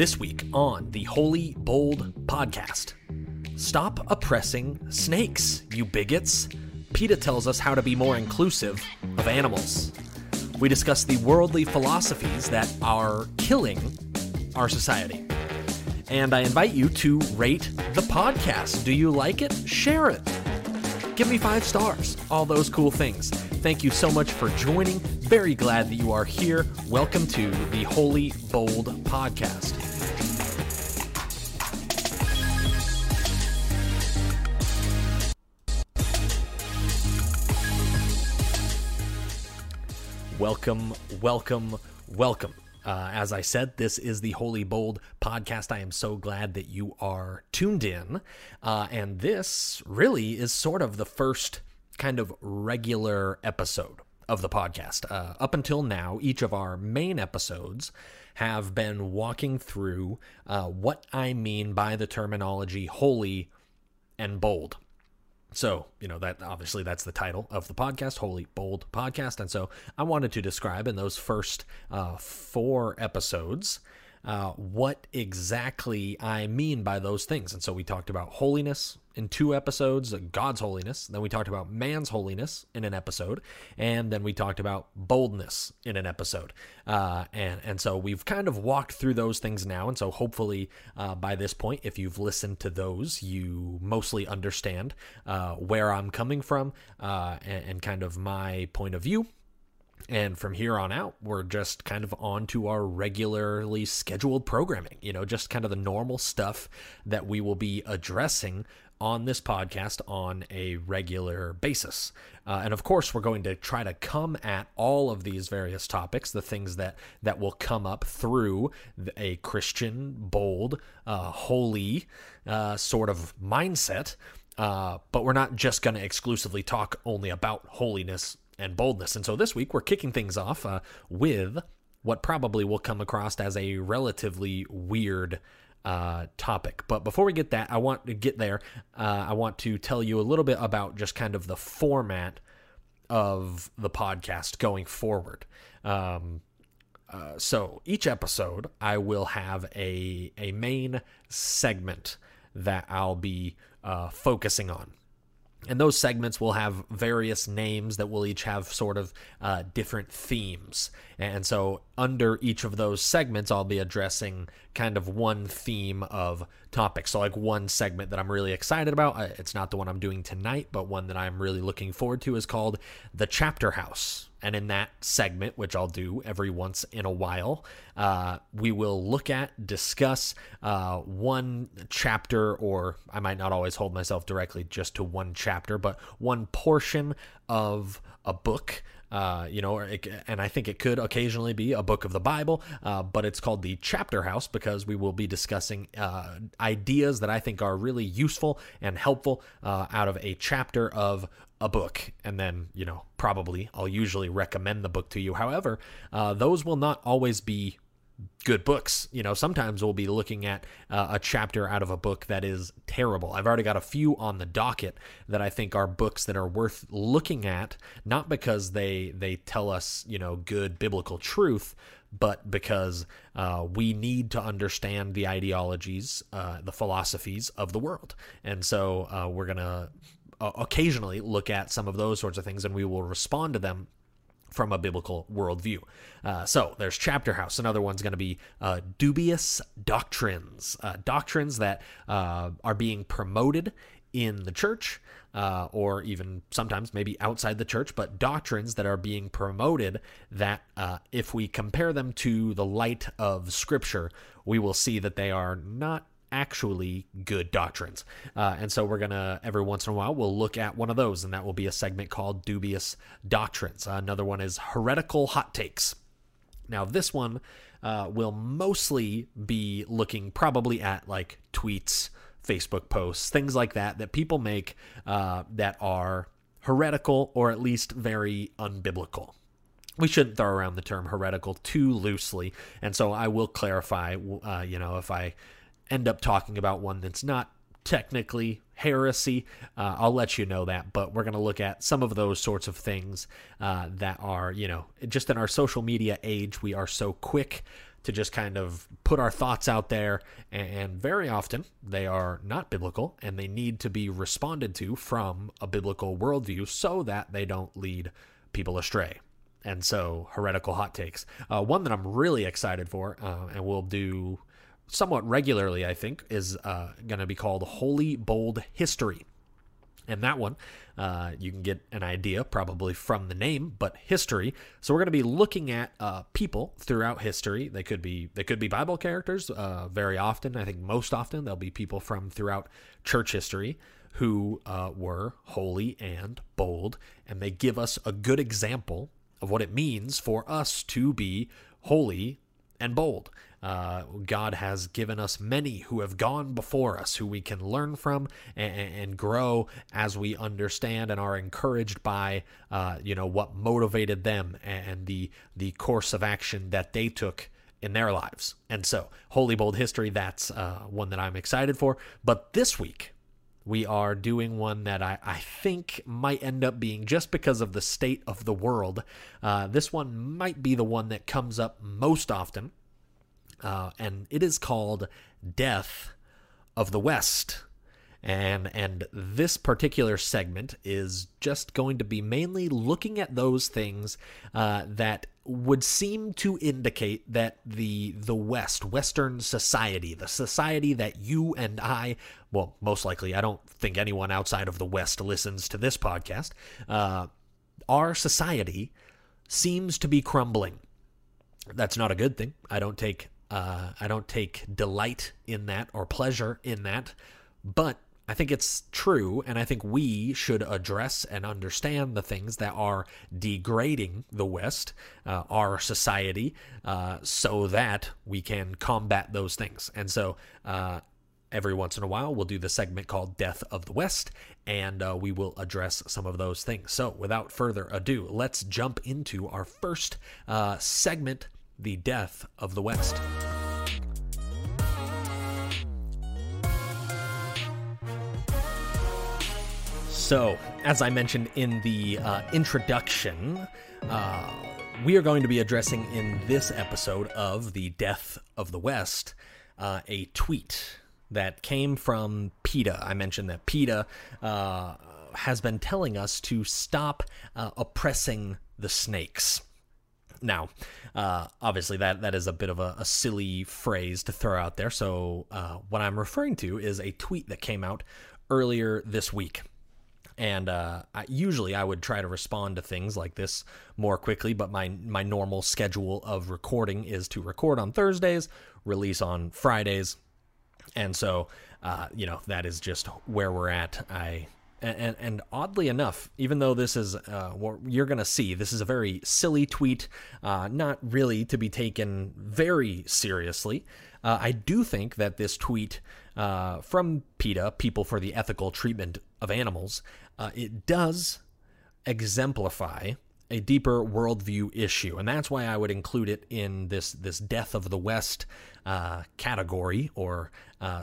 This week on the Holy Bold Podcast. Stop oppressing snakes, you bigots. PETA tells us how to be more inclusive of animals. We discuss the worldly philosophies that are killing our society. And I invite you to rate the podcast. Do you like it? Share it. Give me 5 stars. All those cool things. Thank you so much for joining. Very glad that you are here. Welcome to the Holy Bold Podcast. Welcome, welcome, welcome. As I said, this is the Holy Bold Podcast. I am so glad that you are tuned in. And this really is sort of the first kind of regular episode of the podcast. Up until now, each of our main episodes have been walking through what I mean by the terminology holy and bold. So, you know, that obviously that's the title of the podcast, Holy Bold Podcast. And so I wanted to describe in those first 4 episodes what exactly I mean by those things. And so we talked about holiness in 2 episodes, God's holiness. Then we talked about man's holiness in an episode. And then we talked about boldness in an episode. And so we've kind of walked through those things now. And so hopefully by this point, if you've listened to those, you mostly understand where I'm coming from and kind of my point of view. And from here on out, we're just kind of on to our regularly scheduled programming, you know, just kind of the normal stuff that we will be addressing on this podcast on a regular basis. And of course, we're going to try to come at all of these various topics, the things that will come up through a Christian, bold, holy sort of mindset. But we're not just going to exclusively talk only about holiness and boldness. And so this week, we're kicking things off with what probably will come across as a relatively weird topic. But before we get that, I want to get there. I want to tell you a little bit about just kind of the format of the podcast going forward. So each episode, I will have a main segment that I'll be focusing on. And those segments will have various names that will each have sort of different themes. And so under each of those segments, I'll be addressing kind of one theme of topics. So like one segment that I'm really excited about, it's not the one I'm doing tonight, but one that I'm really looking forward to is called The Chapter House. And in that segment, which I'll do every once in a while, we will look at, discuss one chapter, or I might not always hold myself directly just to one chapter, but one portion of a book, you know, and I think it could occasionally be a book of the Bible, but it's called the Chapter House because we will be discussing ideas that I think are really useful and helpful out of a chapter of a book. And then, you know, probably I'll usually recommend the book to you. However, those will not always be good books. You know, sometimes we'll be looking at a chapter out of a book that is terrible. I've already got a few on the docket that I think are books that are worth looking at, not because they tell us, you know, good biblical truth, but because we need to understand the ideologies, the philosophies of the world. And so we're going to occasionally look at some of those sorts of things, and we will respond to them from a biblical worldview. So there's Chapter House. Another one's going to be dubious doctrines, doctrines that are being promoted in the church or even sometimes maybe outside the church, but doctrines that are being promoted that if we compare them to the light of Scripture, we will see that they are not actually good doctrines. And so we're going to, every once in a while, we'll look at one of those, and that will be a segment called Dubious Doctrines. Another one is Heretical Hot Takes. Now, this one will mostly be looking probably at like tweets, Facebook posts, things like that people make that are heretical or at least very unbiblical. We shouldn't throw around the term heretical too loosely. And so I will clarify, you know, if I end up talking about one that's not technically heresy, I'll let you know that, but we're going to look at some of those sorts of things that are, you know, just in our social media age, we are so quick to just kind of put our thoughts out there, and very often they are not biblical, and they need to be responded to from a biblical worldview so that they don't lead people astray. And so, heretical hot takes. One that I'm really excited for, and we'll do somewhat regularly, I think, is going to be called Holy Bold History. And that one, you can get an idea probably from the name, but history. So we're going to be looking at people throughout history. They could be Bible characters. Very often, I think most often, they'll be people from throughout church history who were holy and bold, and they give us a good example of what it means for us to be holy and bold. God has given us many who have gone before us, who we can learn from and grow as we understand and are encouraged by, what motivated them and the course of action that they took in their lives. And so, Holy Bold History, that's one that I'm excited for. But this week, we are doing one that I think might end up being, just because of the state of the world, this one might be the one that comes up most often. And it is called Death of the West. And this particular segment is just going to be mainly looking at those things that would seem to indicate that the West, Western society, the society that you and I, well, most likely, I don't think anyone outside of the West listens to this podcast, our society seems to be crumbling. That's not a good thing. I don't take delight in that or pleasure in that, but I think it's true, and I think we should address and understand the things that are degrading the West, our society, so that we can combat those things. And so every once in a while, we'll do the segment called Death of the West, and we will address some of those things. So without further ado, let's jump into our first segment, The Death of the West. So, as I mentioned in the introduction, we are going to be addressing in this episode of The Death of the West a tweet that came from PETA. I mentioned that PETA has been telling us to stop oppressing the snakes. Now, obviously, that is a bit of a silly phrase to throw out there. So, what I'm referring to is a tweet that came out earlier this week. And usually I would try to respond to things like this more quickly, but my normal schedule of recording is to record on Thursdays, release on Fridays. And so, that is just where we're at. And oddly enough, even though this is what you're going to see, this is a very silly tweet, not really to be taken very seriously. I do think that this tweet from PETA, People for the Ethical Treatment of Animals, it does exemplify a deeper worldview issue. And that's why I would include it in this Death of the West category or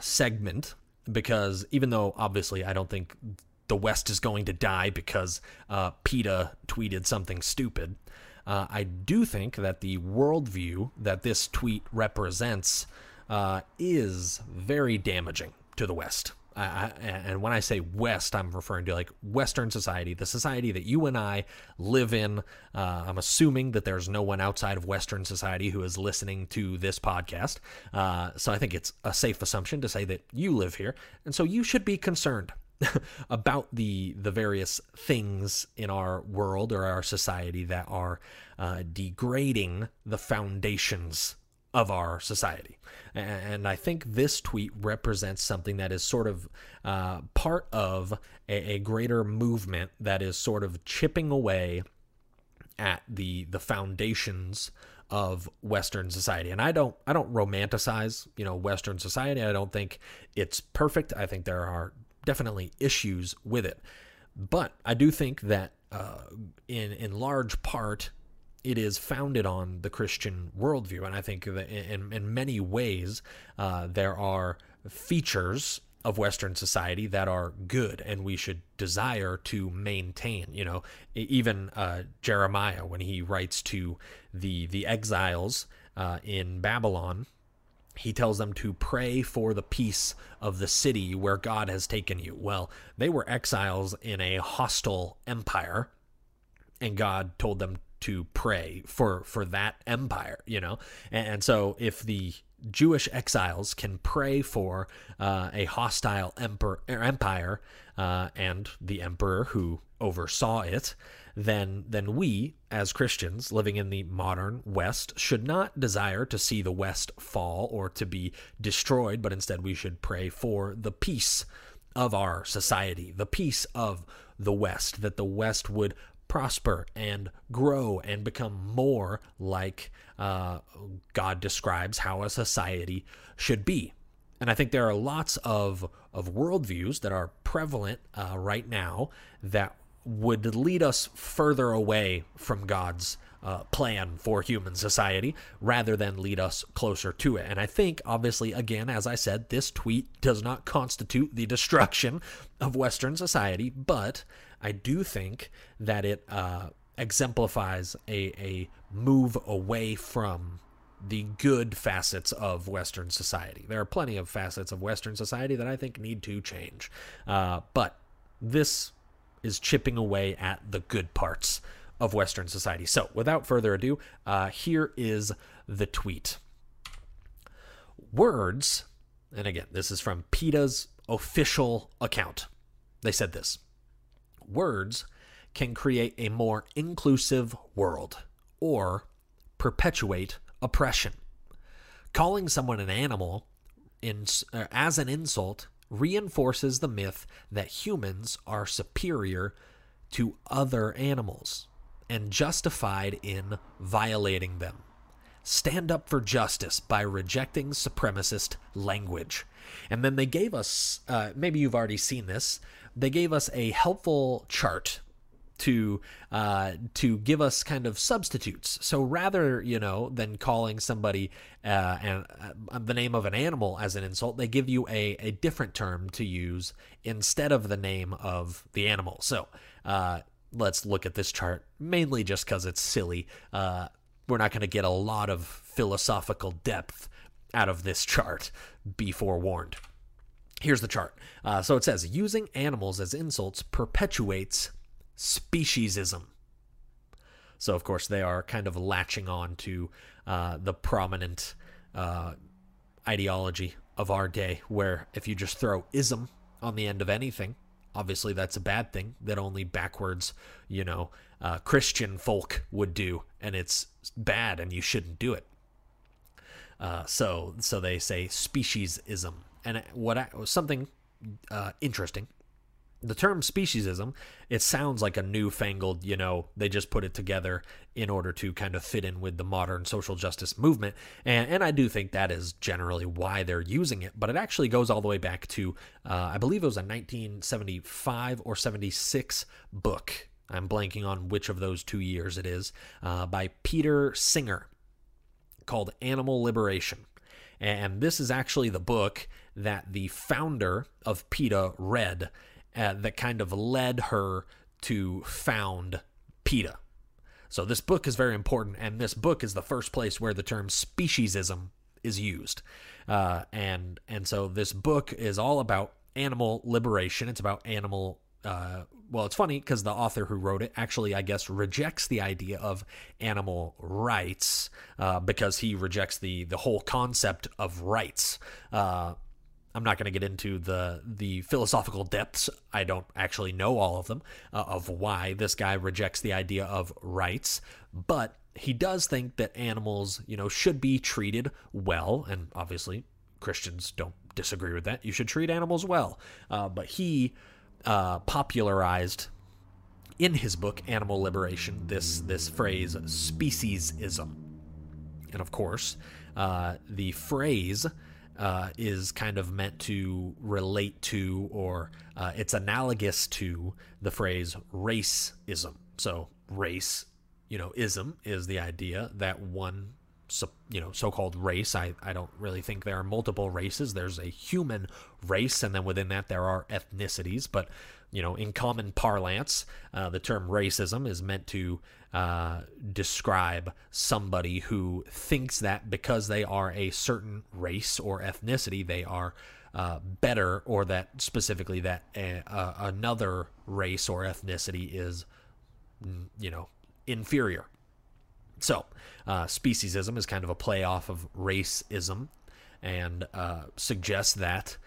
segment, because even though obviously I don't think the West is going to die because PETA tweeted something stupid, I do think that the worldview that this tweet represents is very damaging to the West. And when I say West, I'm referring to like Western society, the society that you and I live in. I'm assuming that there's no one outside of Western society who is listening to this podcast. So I think it's a safe assumption to say that you live here. And so you should be concerned about the various things in our world or our society that are degrading the foundations of our society. And I think this tweet represents something that is sort of part of a greater movement that is sort of chipping away at the foundations of Western society. And I don't romanticize, Western society. I don't think it's perfect. I think there are definitely issues with it. But I do think that in large part, it is founded on the Christian worldview, and I think that in many ways there are features of Western society that are good, and we should desire to maintain. Even Jeremiah, when he writes to the exiles in Babylon, he tells them to pray for the peace of the city where God has taken you. Well, they were exiles in a hostile empire, and God told them to pray for that empire, you know? And so if the Jewish exiles can pray for a hostile empire and the emperor who oversaw it, then we, as Christians living in the modern West, should not desire to see the West fall or to be destroyed, but instead we should pray for the peace of our society, the peace of the West, that the West would prosper and grow and become more like God describes how a society should be. And I think there are lots of worldviews that are prevalent right now that would lead us further away from God's plan for human society rather than lead us closer to it. And I think, obviously, again, as I said, this tweet does not constitute the destruction of Western society, but I do think that it exemplifies a move away from the good facets of Western society. There are plenty of facets of Western society that I think need to change. But this is chipping away at the good parts of Western society. So without further ado, here is the tweet. Words, and again, this is from PETA's official account. They said this. Words can create a more inclusive world or perpetuate oppression. Calling someone an animal as an insult reinforces the myth that humans are superior to other animals and justified in violating them. Stand up for justice by rejecting supremacist language. And then they gave us, maybe you've already seen this, they gave us a helpful chart to give us kind of substitutes. So rather, you know, than calling somebody the name of an animal as an insult, they give you a different term to use instead of the name of the animal. So let's look at this chart, mainly just because it's silly. We're not going to get a lot of philosophical depth out of this chart, be forewarned. Here's the chart. So it says, using animals as insults perpetuates speciesism. So, of course, they are kind of latching on to the prominent ideology of our day, where if you just throw ism on the end of anything, obviously that's a bad thing that only backwards, you know, Christian folk would do, and it's bad and you shouldn't do it. So they say speciesism. And interesting. The term speciesism, it sounds like a newfangled, you know, they just put it together in order to kind of fit in with the modern social justice movement. And I do think that is generally why they're using it. But it actually goes all the way back to, I believe it was a 1975 or 76 book. I'm blanking on which of those 2 years it is, by Peter Singer, called Animal Liberation. And this is actually the book that the founder of PETA read, that kind of led her to found PETA. So this book is very important, and this book is the first place where the term speciesism is used. And so this book is all about animal liberation. It's about animal, well, it's funny because the author who wrote it actually, I guess, rejects the idea of animal rights because he rejects the whole concept of rights. I'm not going to get into the philosophical depths. I don't actually know all of them, of why this guy rejects the idea of rights, but he does think that animals, you know, should be treated well, and obviously Christians don't disagree with that. You should treat animals well, but he popularized in his book Animal Liberation this phrase speciesism, and of course the phrase is kind of meant to relate to, or it's analogous to the phrase racism. So race, you know, ism is the idea that one so-called race. I don't really think there are multiple races. There's a human race, and then within that there are ethnicities. But, you know, in common parlance, the term racism is meant to describe somebody who thinks that because they are a certain race or ethnicity, they are better, or that specifically that another race or ethnicity is, you know, inferior. So, speciesism is kind of a play off of racism, and suggests that,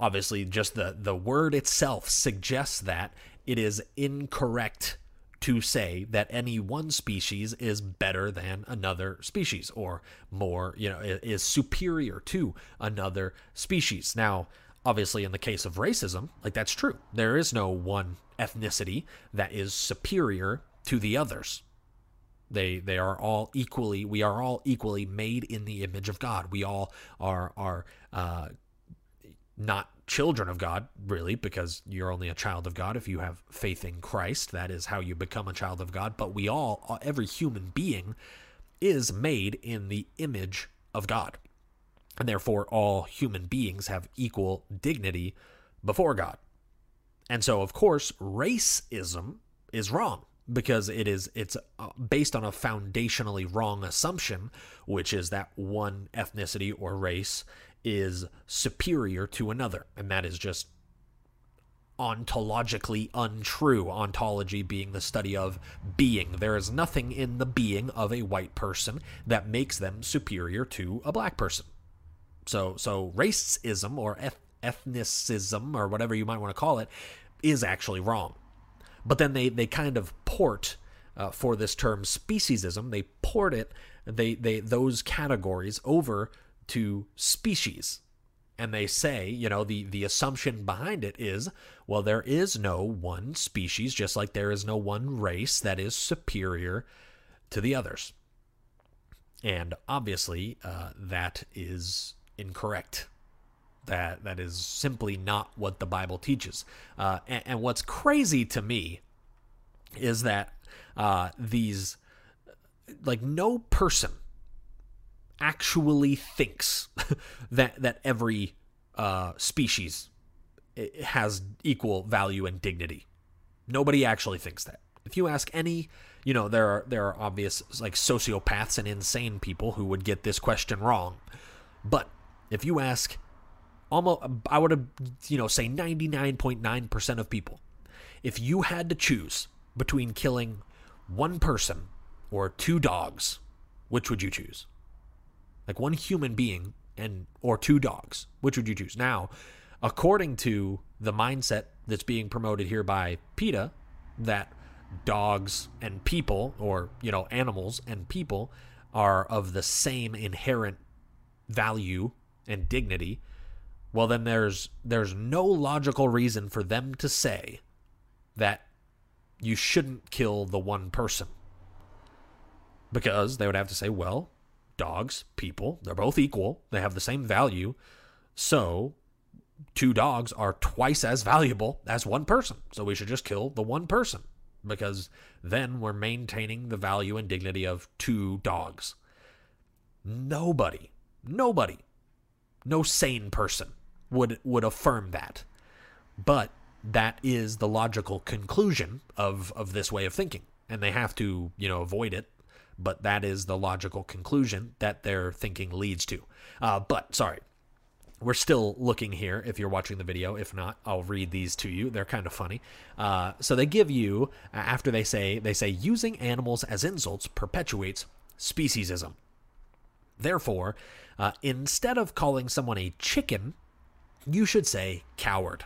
obviously, just the word itself suggests that it is incorrect to say that any one species is better than another species, or more, you know, is superior to another species. Now, obviously, in the case of racism, like, that's true. There is no one ethnicity that is superior to the others. They are all equally, we are all equally made in the image of God. We all are not children of God, really, because you're only a child of God if you have faith in Christ. That is how you become a child of God. But we all, every human being, is made in the image of God. And therefore, all human beings have equal dignity before God. And so, of course, racism is wrong, because it's based on a foundationally wrong assumption, which is that one ethnicity or race is superior to another. And that is just ontologically untrue. Ontology being the study of being. There is nothing in the being of a white person that makes them superior to a black person. So racism, or ethnicism, or whatever you might want to call it, is actually wrong. But then they kind of port, for this term speciesism, they port it, those categories over to species. And they say, you know, the assumption behind it is, well, there is no one species, just like there is no one race that is superior to the others. And obviously, that is incorrect. That is simply not what the Bible teaches. And what's crazy to me is that these, like, no person actually thinks that every species has equal value and dignity. Nobody actually thinks that. If you ask any, you know, there are obvious, like, sociopaths and insane people who would get this question wrong. But if you ask, I would, you know, say 99.9% of people, if you had to choose between killing one person or two dogs, which would you choose? Like, one human being or two dogs, which would you choose? Now, according to the mindset that's being promoted here by PETA, that dogs and people, or, you know, animals and people, are of the same inherent value and dignity. Well, then there's no logical reason for them to say that you shouldn't kill the one person, because they would have to say, well, dogs, people, they're both equal. They have the same value. So two dogs are twice as valuable as one person. So we should just kill the one person, because then we're maintaining the value and dignity of two dogs. Nobody, no sane person would affirm that. But that is the logical conclusion of this way of thinking. And they have to, you know, avoid it. But that is the logical conclusion that their thinking leads to. But, sorry, we're still looking here if you're watching the video. If not, I'll read these to you. They're kind of funny. So they give you, after they say, using animals as insults perpetuates speciesism. Therefore, instead of calling someone a chicken, you should say coward.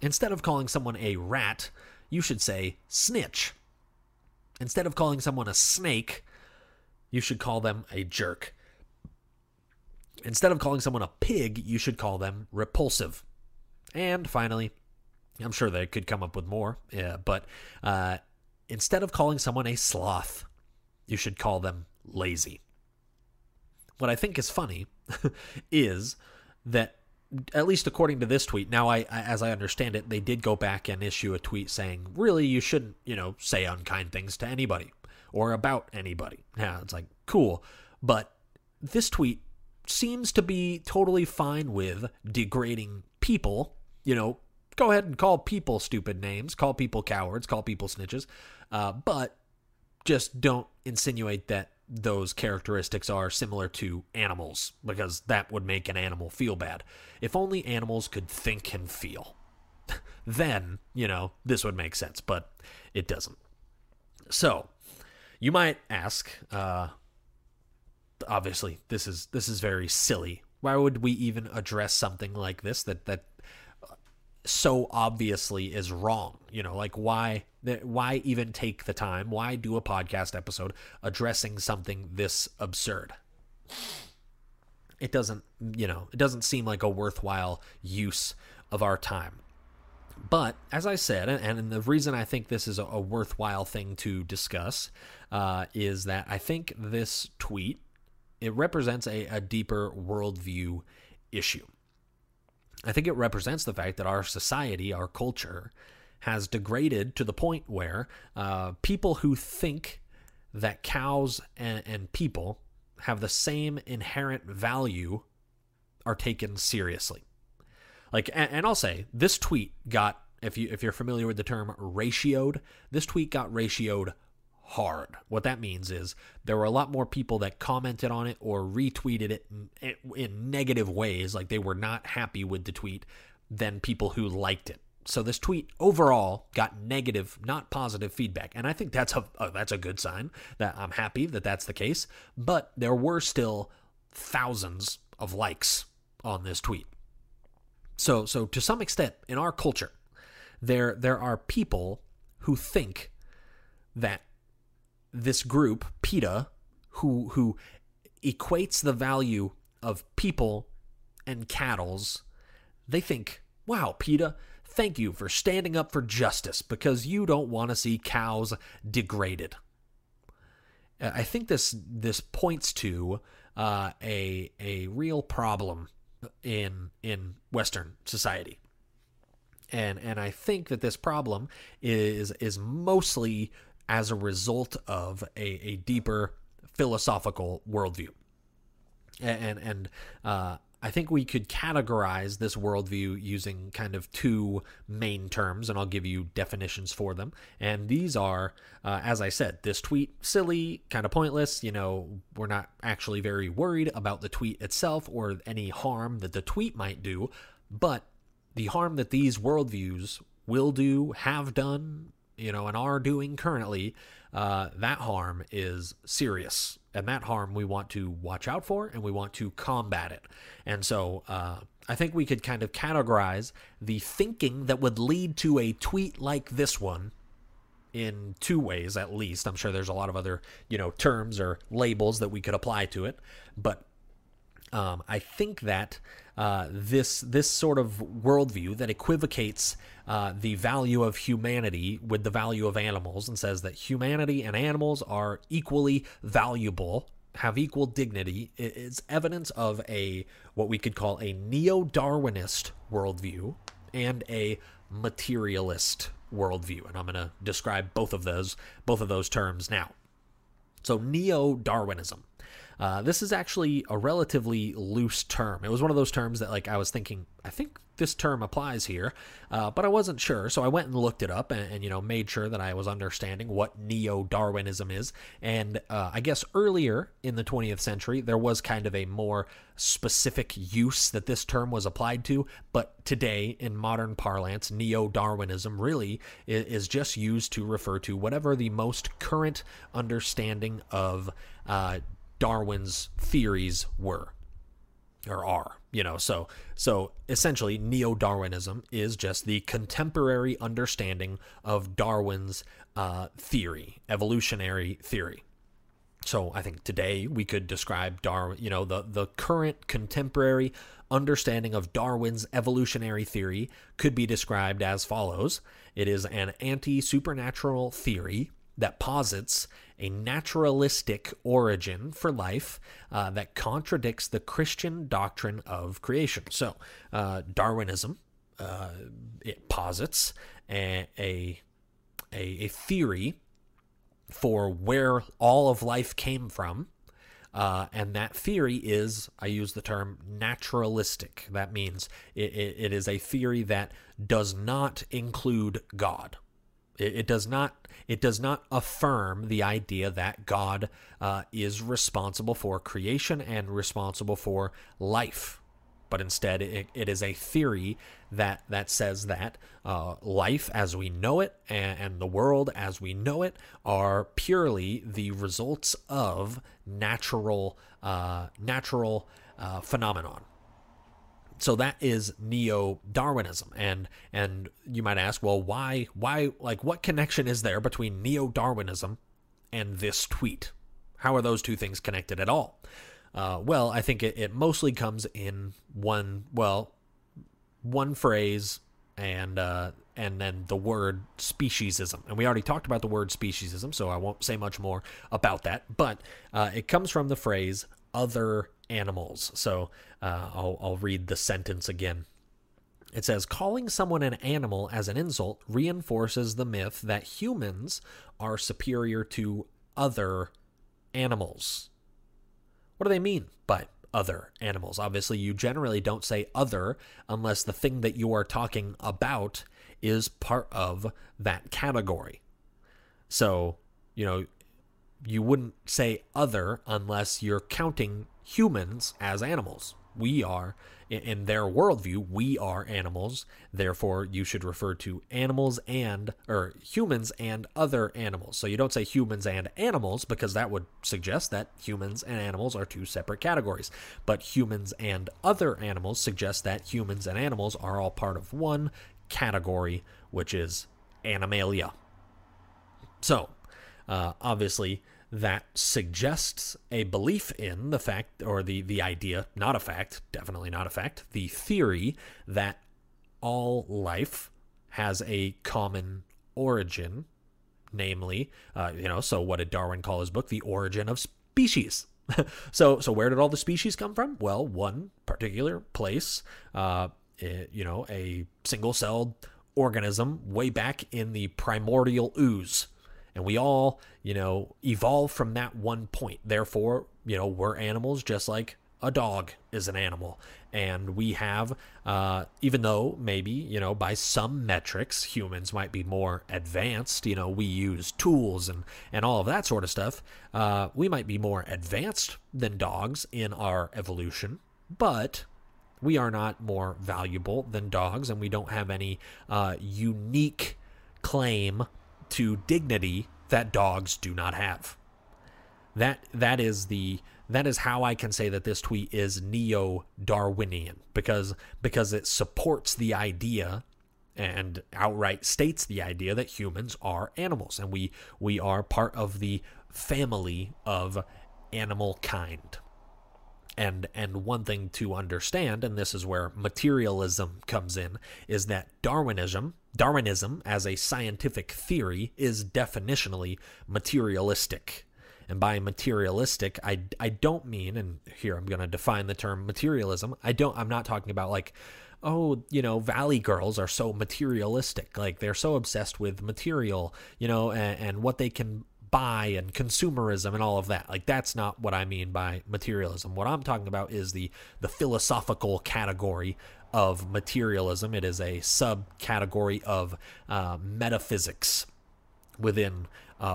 Instead of calling someone a rat, you should say snitch. Instead of calling someone a snake, you should call them a jerk. Instead of calling someone a pig, you should call them repulsive. And finally, I'm sure they could come up with more, but instead of calling someone a sloth, you should call them lazy. What I think is funny is that, at least according to this tweet, now as I understand it, they did go back and issue a tweet saying, really, you shouldn't, you know, say unkind things to anybody or about anybody. Yeah, it's like, cool. But this tweet seems to be totally fine with degrading people. You know, go ahead and call people stupid names, call people cowards, call people snitches, but just don't insinuate that those characteristics are similar to animals, because that would make an animal feel bad. If only animals could think and feel, then, you know, this would make sense, but it doesn't. So you might ask, obviously this is very silly. Why would we even address something like this that so obviously is wrong? You know, like why even take the time? Why do a podcast episode addressing something this absurd? It doesn't, you know, it doesn't seem like a worthwhile use of our time. But as I said, and the reason I think this is a worthwhile thing to discuss, is that I think this tweet, it represents a deeper worldview issue. I think it represents the fact that our society, our culture, has degraded to the point where people who think that cows and people have the same inherent value are taken seriously. Like, and I'll say, this tweet got, if you're familiar with the term ratioed, this tweet got ratioed hard. What that means is there were a lot more people that commented on it or retweeted it in negative ways, like they were not happy with the tweet, than people who liked it. So this tweet overall got negative, not positive feedback. And I think that's a good sign. That I'm happy that that's the case. But there were still thousands of likes on this tweet. So to some extent, in our culture, there are people who think that this group, PETA, who equates the value of people and cattles, they think, wow, PETA, thank you for standing up for justice because you don't want to see cows degraded. I think this points to a real problem in Western society. And I think that this problem is mostly as a result of a deeper philosophical worldview. And I think we could categorize this worldview using kind of two main terms, and I'll give you definitions for them. And these are, as I said, this tweet, silly, kind of pointless. You know, we're not actually very worried about the tweet itself or any harm that the tweet might do, but the harm that these worldviews will do, have done, you know, and are doing currently, that harm is serious. And that harm we want to watch out for, and we want to combat it. And so I think we could kind of categorize the thinking that would lead to a tweet like this one in two ways, at least. I'm sure there's a lot of other, you know, terms or labels that we could apply to it. But I think that this sort of worldview that equivocates the value of humanity with the value of animals and says that humanity and animals are equally valuable, have equal dignity, is evidence of what we could call a neo-Darwinist worldview and a materialist worldview. And I'm going to describe both of those terms now. So neo-Darwinism. This is actually a relatively loose term. It was one of those terms that, like, I was thinking, I think this term applies here, but I wasn't sure. So I went and looked it up and you know, made sure that I was understanding what neo-Darwinism is. And I guess earlier in the 20th century, there was kind of a more specific use that this term was applied to. But today, in modern parlance, neo-Darwinism really is just used to refer to whatever the most current understanding of Darwin's theories were or are, you know, so essentially neo-Darwinism is just the contemporary understanding of Darwin's theory, evolutionary theory. So I think today we could describe Darwin, you know, the current contemporary understanding of Darwin's evolutionary theory could be described as follows. It is an anti-supernatural theory that posits a naturalistic origin for life that contradicts the Christian doctrine of creation. So Darwinism, it posits a theory for where all of life came from, And that theory is, I use the term naturalistic. That means it is a theory that does not include God. It does not affirm the idea that God is responsible for creation and responsible for life. But instead, it is a theory that says that life as we know it and the world as we know it are purely the results of natural phenomenon. So that is neo-Darwinism, and you might ask, well, why, like, what connection is there between neo-Darwinism and this tweet? How are those two things connected at all? Well, I think it mostly comes in one phrase and then the word speciesism. And we already talked about the word speciesism, so I won't say much more about that. But it comes from the phrase other animals. So I'll read the sentence again. It says, calling someone an animal as an insult reinforces the myth that humans are superior to other animals. What do they mean by other animals? Obviously, you generally don't say other unless the thing that you are talking about is part of that category. So, you wouldn't say other unless you're counting humans as animals. We are, in their worldview, we are animals. Therefore, you should refer to animals or humans and other animals. So you don't say humans and animals, because that would suggest that humans and animals are two separate categories. But humans and other animals suggest that humans and animals are all part of one category, which is animalia. So, obviously, that suggests a belief in the fact, or the idea, not a fact, definitely not a fact, the theory that all life has a common origin, namely, so what did Darwin call his book? The Origin of Species. So where did all the species come from? Well, one particular place, a single-celled organism way back in the primordial ooze. And we all, evolve from that one point. Therefore, we're animals just like a dog is an animal. And we have, even though maybe, by some metrics, humans might be more advanced. We use tools and all of that sort of stuff. We might be more advanced than dogs in our evolution, but we are not more valuable than dogs, and we don't have any unique claim to dignity that dogs do not have. That is how I can say that this tweet is neo-Darwinian, because it supports the idea and outright states the idea that humans are animals, and we are part of the family of animal kind. And one thing to understand, and this is where materialism comes in, is that Darwinism as a scientific theory is definitionally materialistic. And by materialistic, I don't mean, and here I'm going to define the term materialism. I'm not talking about like, oh, Valley Girls are so materialistic. Like, they're so obsessed with material, and what they can buy and consumerism and all of that. Like, that's not what I mean by materialism. What I'm talking about is the philosophical category of materialism. It is a subcategory of metaphysics within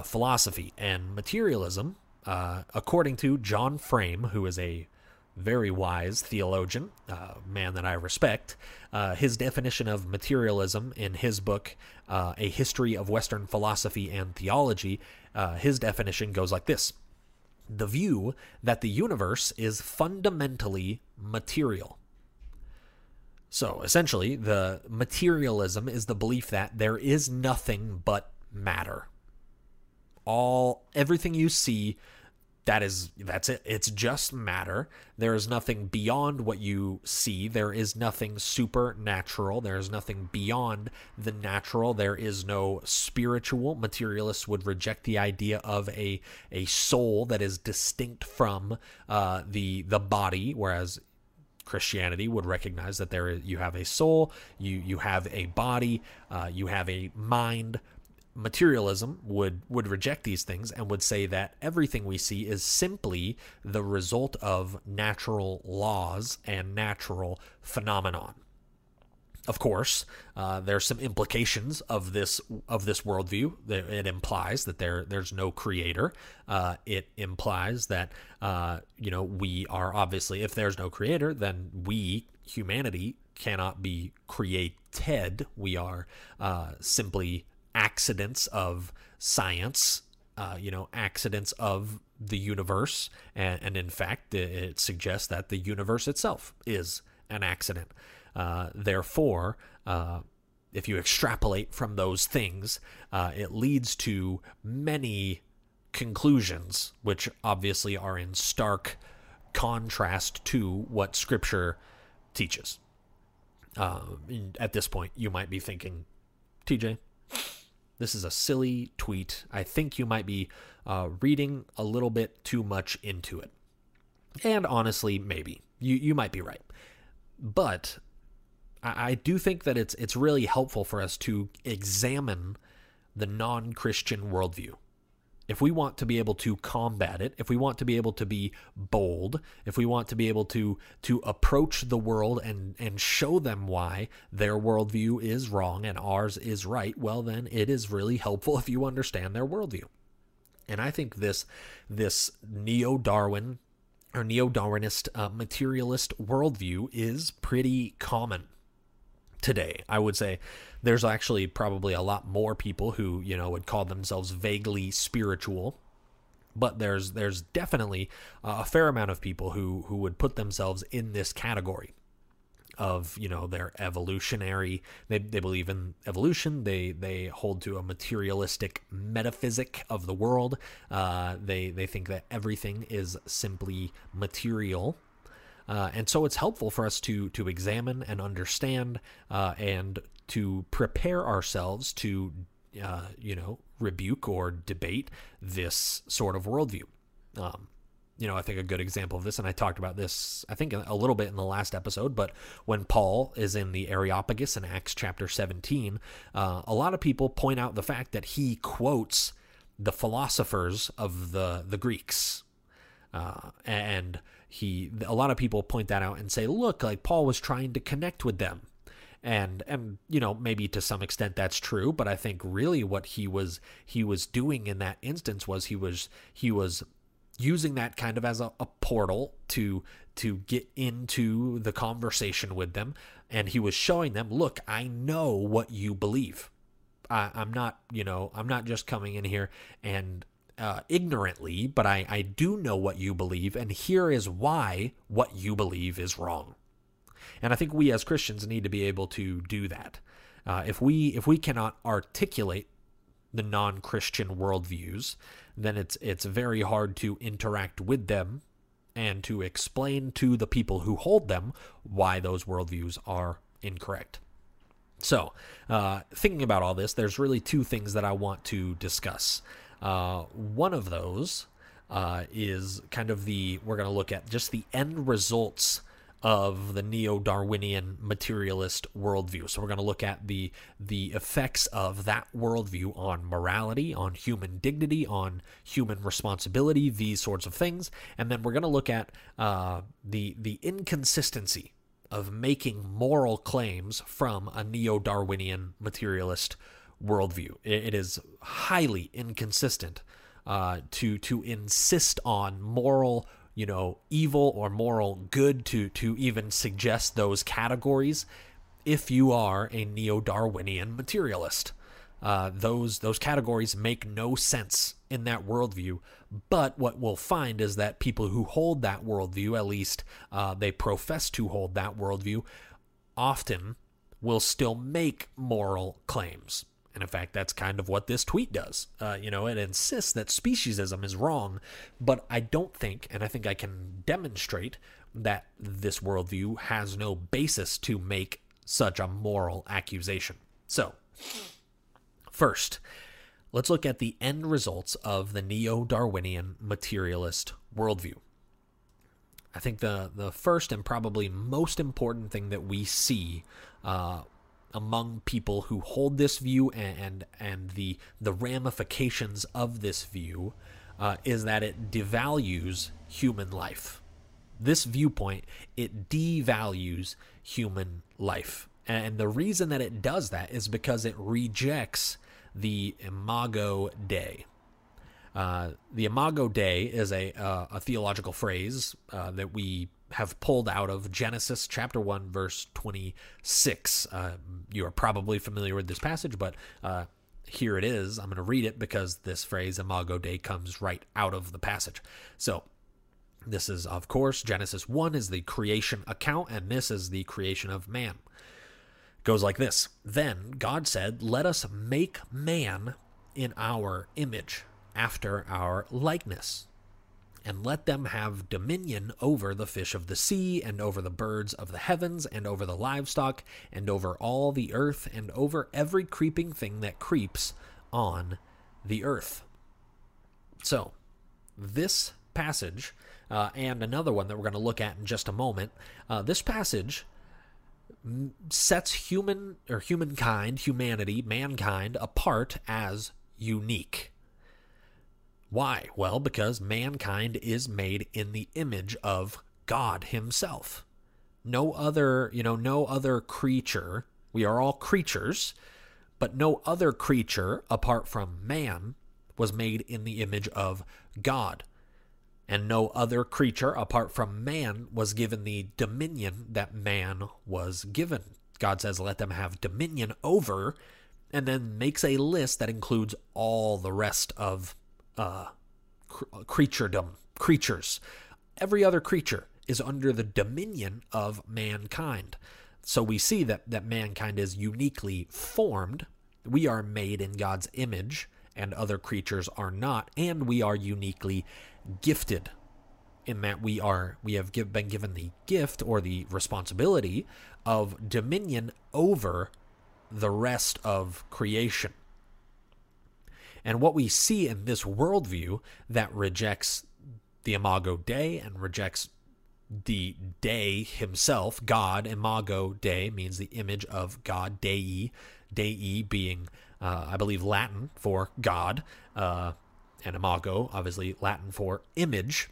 philosophy. And materialism, according to John Frame, who is a very wise theologian, man that I respect, his definition of materialism in his book, A History of Western Philosophy and Theology, his definition goes like this: the view that the universe is fundamentally material. So essentially, the materialism is the belief that there is nothing but matter. Everything you see, that's it. It's just matter. There is nothing beyond what you see. There is nothing supernatural. There is nothing beyond the natural. There is no spiritual. Materialists would reject the idea of a soul that is distinct from the body, whereas Christianity would recognize that you have a soul, you have a body, you have a mind, materialism would reject these things and would say that everything we see is simply the result of natural laws and natural phenomenon. Of course, there's some implications of this worldview. It implies that there's no creator. It implies that we are obviously, if there's no creator, then we, humanity, cannot be created. We are simply accidents of science, accidents of the universe, and in fact, it suggests that the universe itself is an accident. Therefore, if you extrapolate from those things, it leads to many conclusions, which obviously are in stark contrast to what Scripture teaches. At this point, you might be thinking, TJ, this is a silly tweet. I think you might be reading a little bit too much into it. And honestly, maybe. You might be right. But I do think that it's really helpful for us to examine the non-Christian worldview. If we want to be able to combat it, if we want to be able to be bold, if we want to be able to approach the world and show them why their worldview is wrong and ours is right, well, then it is really helpful if you understand their worldview. And I think this neo-Darwin or neo-Darwinist materialist worldview is pretty common today. I would say there's actually probably a lot more people who, would call themselves vaguely spiritual, but there's definitely a fair amount of people who would put themselves in this category of, they're evolutionary. They believe in evolution. They hold to a materialistic metaphysic of the world. They think that everything is simply material. And so it's helpful for us to examine and understand and to prepare ourselves to, rebuke or debate this sort of worldview. I think a good example of this, and I talked about this, I think a little bit in the last episode, but when Paul is in the Areopagus in Acts chapter 17, a lot of people point out the fact that he quotes the philosophers of the Greeks. And a lot of people point that out and say, look, like Paul was trying to connect with them. And, maybe to some extent that's true, but I think really what he was doing in that instance was he was using that kind of as a portal to get into the conversation with them. And he was showing them, look, I know what you believe. I'm not just coming in here and ignorantly, but I do know what you believe, and here is why what you believe is wrong. And I think we as Christians need to be able to do that. If we cannot articulate the non-Christian worldviews, then it's very hard to interact with them and to explain to the people who hold them why those worldviews are incorrect. So, thinking about all this, there's really two things that I want to discuss. One of those is kind of we're going to look at just the end results of the neo-Darwinian materialist worldview. So we're going to look at the effects of that worldview on morality, on human dignity, on human responsibility, these sorts of things. And then we're going to look at the inconsistency of making moral claims from a neo-Darwinian materialist worldview. It is highly inconsistent to insist on moral, evil or moral good, to even suggest those categories if you are a neo-Darwinian materialist. Those categories make no sense in that worldview, but what we'll find is that people who hold that worldview, at least they profess to hold that worldview, often will still make moral claims. And in fact, that's kind of what this tweet does. It insists that speciesism is wrong, but I don't think, and I think I can demonstrate that this worldview has no basis to make such a moral accusation. So, first, let's look at the end results of the neo-Darwinian materialist worldview. I think the first and probably most important thing that we see among people who hold this view and the ramifications of this view is that it devalues human life. This viewpoint, it devalues human life. And the reason that it does that is because it rejects the Imago Dei. The Imago Dei is a theological phrase that we have pulled out of Genesis chapter 1, verse 26. You are probably familiar with this passage, but here it is. I'm going to read it because this phrase, Imago Dei, comes right out of the passage. So this is, of course, Genesis 1 is the creation account, and this is the creation of man. It goes like this. Then God said, let us make man in our image, after our likeness, and let them have dominion over the fish of the sea, and over the birds of the heavens, and over the livestock, and over all the earth, and over every creeping thing that creeps on the earth. So, this passage, and another one that we're going to look at in just a moment, this passage sets humankind apart as unique. Why? Well, because mankind is made in the image of God himself. No other creature. We are all creatures, but no other creature apart from man was made in the image of God. And no other creature apart from man was given the dominion that man was given. God says, let them have dominion over, and then makes a list that includes all the rest of creatures. Every other creature is under the dominion of mankind. So we see that mankind is uniquely formed. We are made in God's image, and other creatures are not, and we are uniquely gifted in that we have been given the gift or the responsibility of dominion over the rest of creation. And what we see in this worldview that rejects the Imago Dei and rejects the Dei himself, God, Imago Dei means the image of God, Dei being, I believe, Latin for God, and Imago, obviously, Latin for image.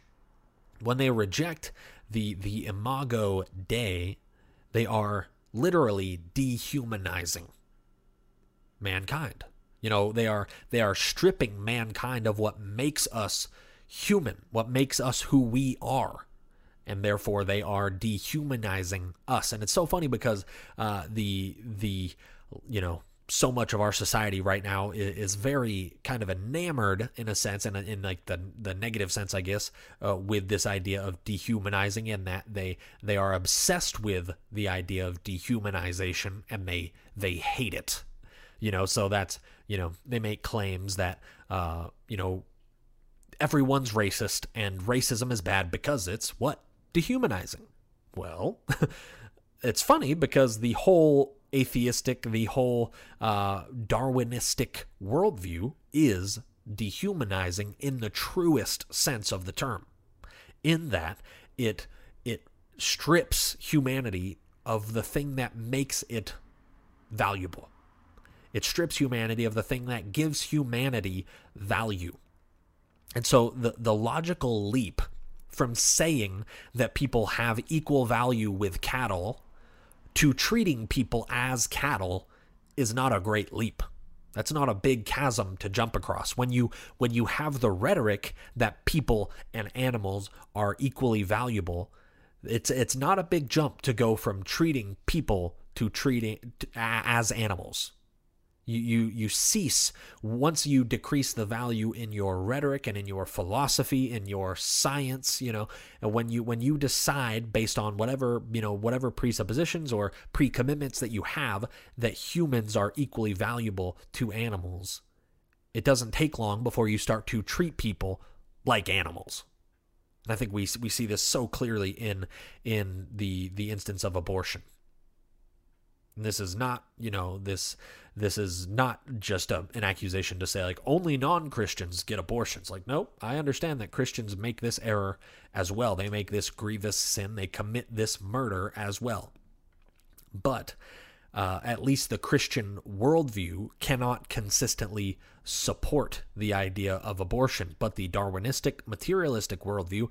When they reject the Imago Dei, they are literally dehumanizing mankind. You know, they are stripping mankind of what makes us human, what makes us who we are, and therefore they are dehumanizing us. And it's so funny because so much of our society right now is very kind of enamored, in a sense, and in like the negative sense, I guess, with this idea of dehumanizing, and that they are obsessed with the idea of dehumanization, and they hate it. You know, so that's, you know, they make claims that, you know, everyone's racist and racism is bad because it's what? Dehumanizing. Well, it's funny because the whole atheistic, the whole Darwinistic worldview is dehumanizing in the truest sense of the term, in that it strips humanity of the thing that makes it valuable. It strips humanity of the thing that gives humanity value. And so the logical leap from saying that people have equal value with cattle to treating people as cattle is not a great leap. That's not a big chasm to jump across. When you have the rhetoric that people and animals are equally valuable, it's not a big jump to go from treating people to as animals. You cease, once you decrease the value in your rhetoric and in your philosophy, in your science, you know, and when you decide based on whatever presuppositions or pre-commitments that you have that humans are equally valuable to animals, it doesn't take long before you start to treat people like animals. And I think we see this so clearly in the instance of abortion. This is not, you know, this is not just an accusation to say, like, only non-Christians get abortions. Like, nope, I understand that Christians make this error as well. They make this grievous sin. They commit this murder as well. But at least the Christian worldview, cannot consistently support the idea of abortion. But the Darwinistic, materialistic worldview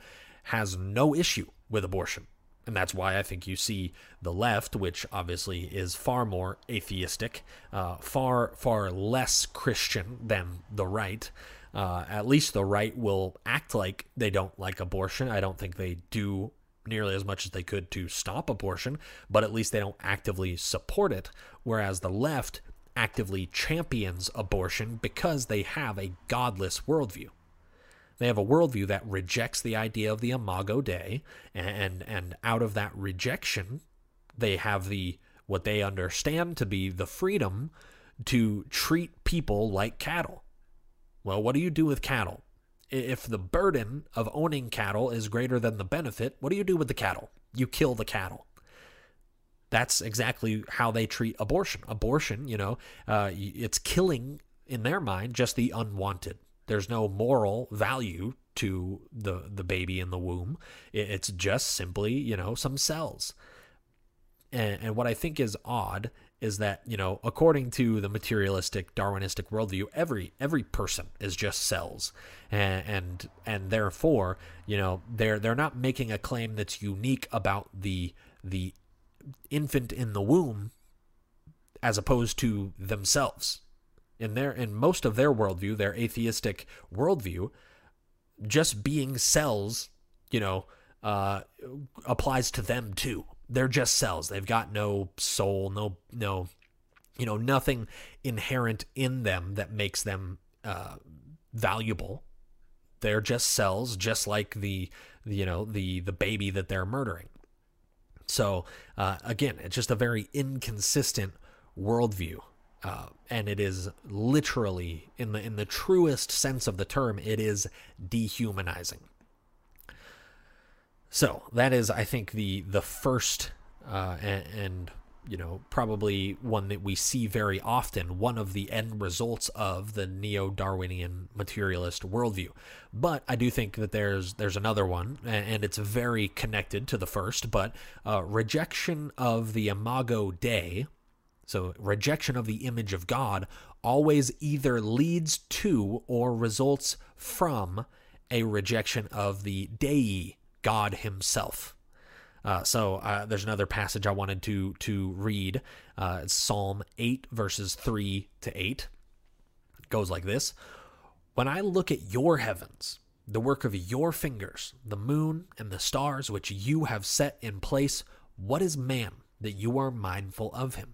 has no issue with abortion. And that's why I think you see the left, which obviously is far more atheistic, far less Christian than the right. At least the right will act like they don't like abortion. I don't think they do nearly as much as they could to stop abortion, but at least they don't actively support it. Whereas the left actively champions abortion because they have a godless worldview. They have a worldview that rejects the idea of the Imago Dei, and out of that rejection, they have the what they understand to be the freedom to treat people like cattle. Well, what do you do with cattle? If the burden of owning cattle is greater than the benefit, what do you do with the cattle? You kill the cattle. That's exactly how they treat abortion. Abortion, it's killing, in their mind, just the unwanted. There's no moral value to the baby in the womb. It's just simply, some cells. And what I think is odd is that, according to the materialistic Darwinistic worldview, every person is just cells. And therefore, they're not making a claim that's unique about the infant in the womb as opposed to themselves. In most of their worldview, their atheistic worldview, just being cells, applies to them too. They're just cells. They've got no soul, no nothing inherent in them that makes them valuable. They're just cells, just like the baby that they're murdering. So again, it's just a very inconsistent worldview. And it is literally, in the truest sense of the term, it is dehumanizing. So that is, I think, the first and probably one that we see very often, one of the end results of the neo-Darwinian materialist worldview. But I do think that there's another one, and it's very connected to the first, but rejection of the Imago Dei. So rejection of the image of God always either leads to or results from a rejection of the Dei, God himself. So there's another passage I wanted to read. It's Psalm 8, verses 3-8. It goes like this. When I look at your heavens, the work of your fingers, the moon and the stars which you have set in place, what is man that you are mindful of him?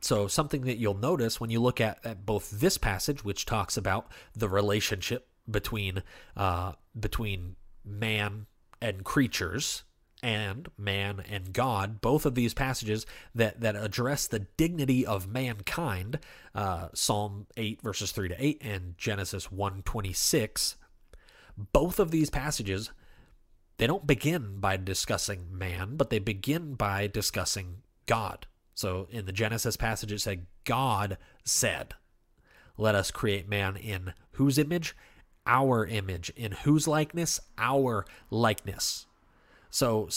So something that you'll notice when you look at both this passage, which talks about the relationship between man and creatures and man and God, both of these passages that address the dignity of mankind, Psalm 8, verses 3-8, and Genesis 1:26, both of these passages, they don't begin by discussing man, but they begin by discussing God. So in the Genesis passage, it said, God said, let us create man in whose image? Our image. In whose likeness? Our likeness. So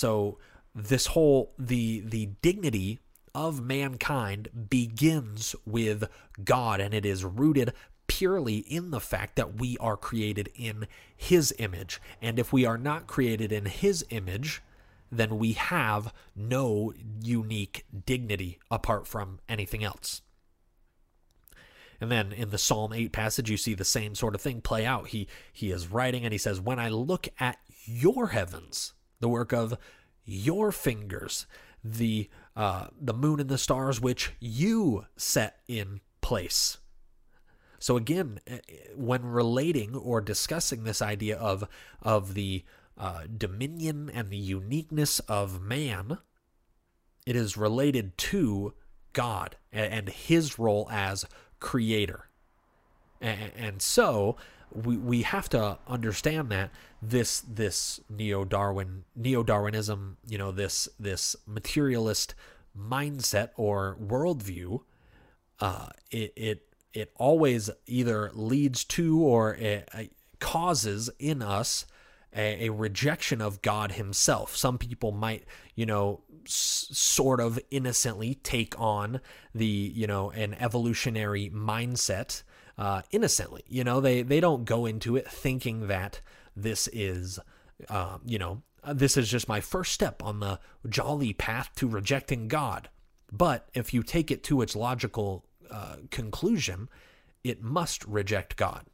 this whole, the dignity of mankind begins with God, and it is rooted purely in the fact that we are created in his image. And if we are not created in his image, then we have no unique dignity apart from anything else. And then in the Psalm 8 passage, you see the same sort of thing play out. He is writing and he says, when I look at your heavens, the work of your fingers, the moon and the stars which you set in place. So again, when relating or discussing this idea of the dominion and the uniqueness of man, it is related to God and his role as creator. And so we have to understand that this neo-Darwinism, you know, this materialist mindset or worldview, it always either leads to or it causes in us a rejection of God himself. Some people might, you know, sort of innocently take on the, you know, an evolutionary mindset, innocently, you know, they don't go into it thinking that this is, you know, this is just my first step on the jolly path to rejecting God. But if you take it to its logical conclusion, it must reject God.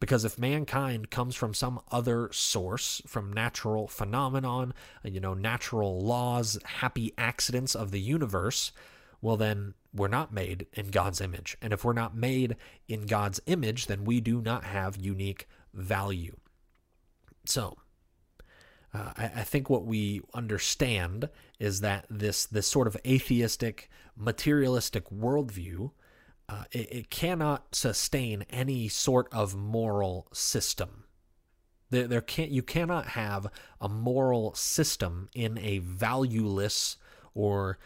Because if mankind comes from some other source, from natural phenomenon, you know, natural laws, happy accidents of the universe, well, then we're not made in God's image. And if we're not made in God's image, then we do not have unique value. So I think what we understand is that this sort of atheistic, materialistic worldview, it cannot sustain any sort of moral system. You cannot have a moral system in a valueless or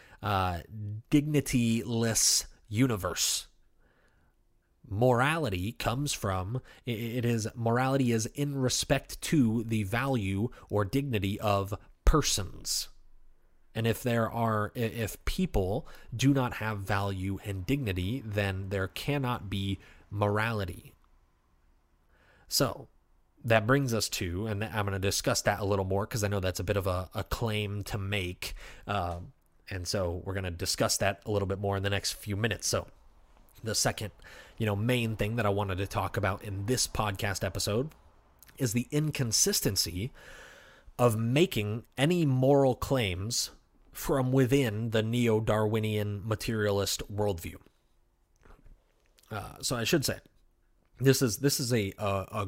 dignityless universe. Morality comes from morality is in respect to the value or dignity of persons. And if people do not have value and dignity, then there cannot be morality. So that brings us to, and I'm going to discuss that a little more because I know that's a bit of a claim to make. And so we're going to discuss that a little bit more in the next few minutes. So the second, you know, main thing that I wanted to talk about in this podcast episode is the inconsistency of making any moral claims from within the neo-Darwinian materialist worldview. So I should say, this is a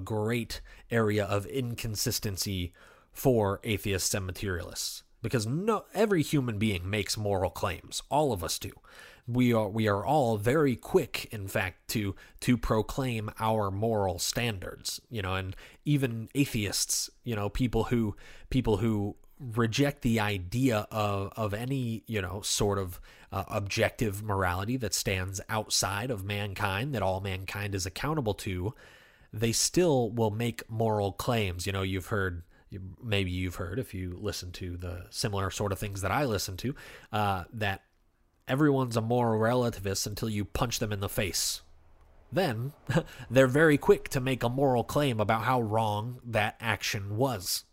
great area of inconsistency for atheists and materialists, because every human being makes moral claims. All of us do. We are all very quick, in fact, to proclaim our moral standards, you know, and even atheists, you know, people who reject the idea of any, you know, sort of objective morality that stands outside of mankind, that all mankind is accountable to, they still will make moral claims. You know, maybe you've heard if you listen to the similar sort of things that I listen to, that everyone's a moral relativist until you punch them in the face. Then they're very quick to make a moral claim about how wrong that action was.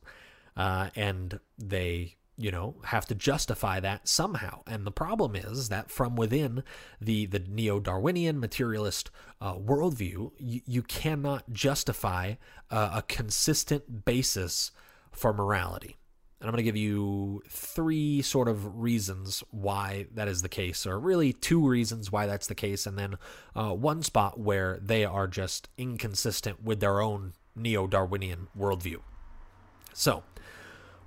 And they, you know, have to justify that somehow. And the problem is that from within the neo-Darwinian materialist worldview, you cannot justify a consistent basis for morality. And I'm going to give you three sort of reasons why that is the case, or really two reasons why that's the case, and then one spot where they are just inconsistent with their own neo-Darwinian worldview. So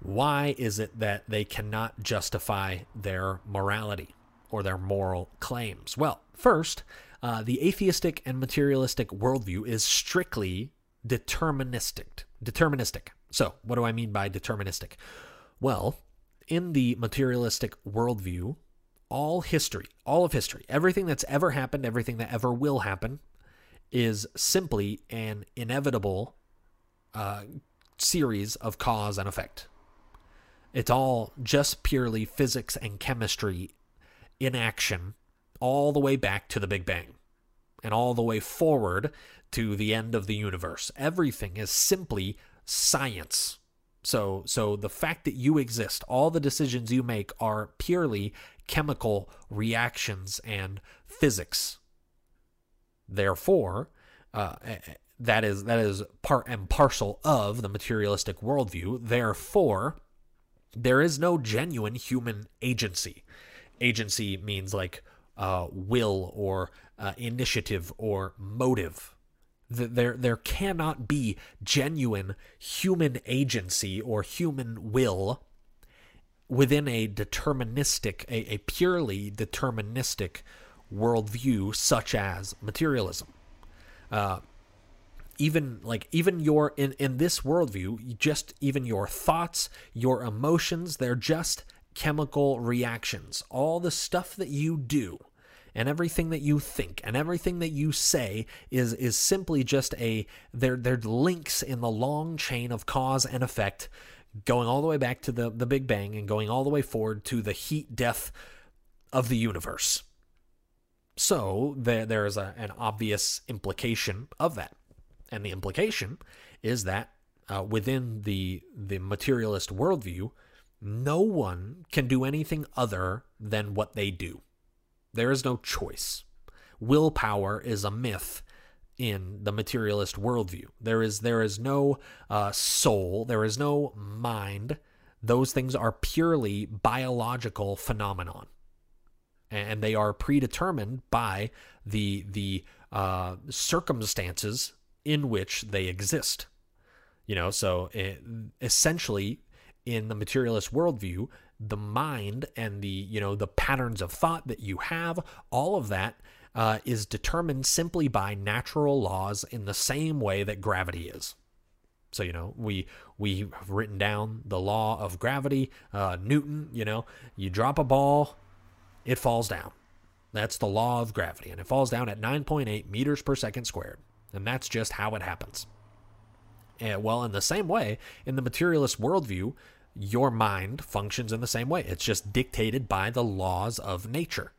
why is it that they cannot justify their morality or their moral claims? Well, first, the atheistic and materialistic worldview is strictly deterministic. So what do I mean by deterministic? Well, in the materialistic worldview, all of history, everything that's ever happened, everything that ever will happen, is simply an inevitable series of cause and effect. It's all just purely physics and chemistry in action all the way back to the Big Bang and all the way forward to the end of the universe. Everything is simply science. So the fact that you exist, all the decisions you make are purely chemical reactions and physics. Therefore, that is part and parcel of the materialistic worldview. Therefore, there is no genuine human agency. Agency means like will or initiative or motive. There cannot be genuine human agency or human will within a deterministic, a purely deterministic worldview, such as materialism. Even your, in this worldview, just even your thoughts, your emotions, they're just chemical reactions. All the stuff that you do and everything that you think and everything that you say is simply just they're links in the long chain of cause and effect, going all the way back to the Big Bang and going all the way forward to the heat death of the universe. So there is an obvious implication of that. And the implication is that within the materialist worldview, no one can do anything other than what they do. There is no choice. Willpower is a myth in the materialist worldview. There is no soul. There is no mind. Those things are purely biological phenomenon, and they are predetermined by the circumstances in which they exist. So essentially, in the materialist worldview, the mind and the patterns of thought that you have, all of that is determined simply by natural laws in the same way that gravity is. So, we have written down the law of gravity. Newton, you drop a ball, it falls down. That's the law of gravity. And it falls down at 9.8 meters per second squared. And that's just how it happens. In the same way, in the materialist worldview, your mind functions in the same way. It's just dictated by the laws of nature.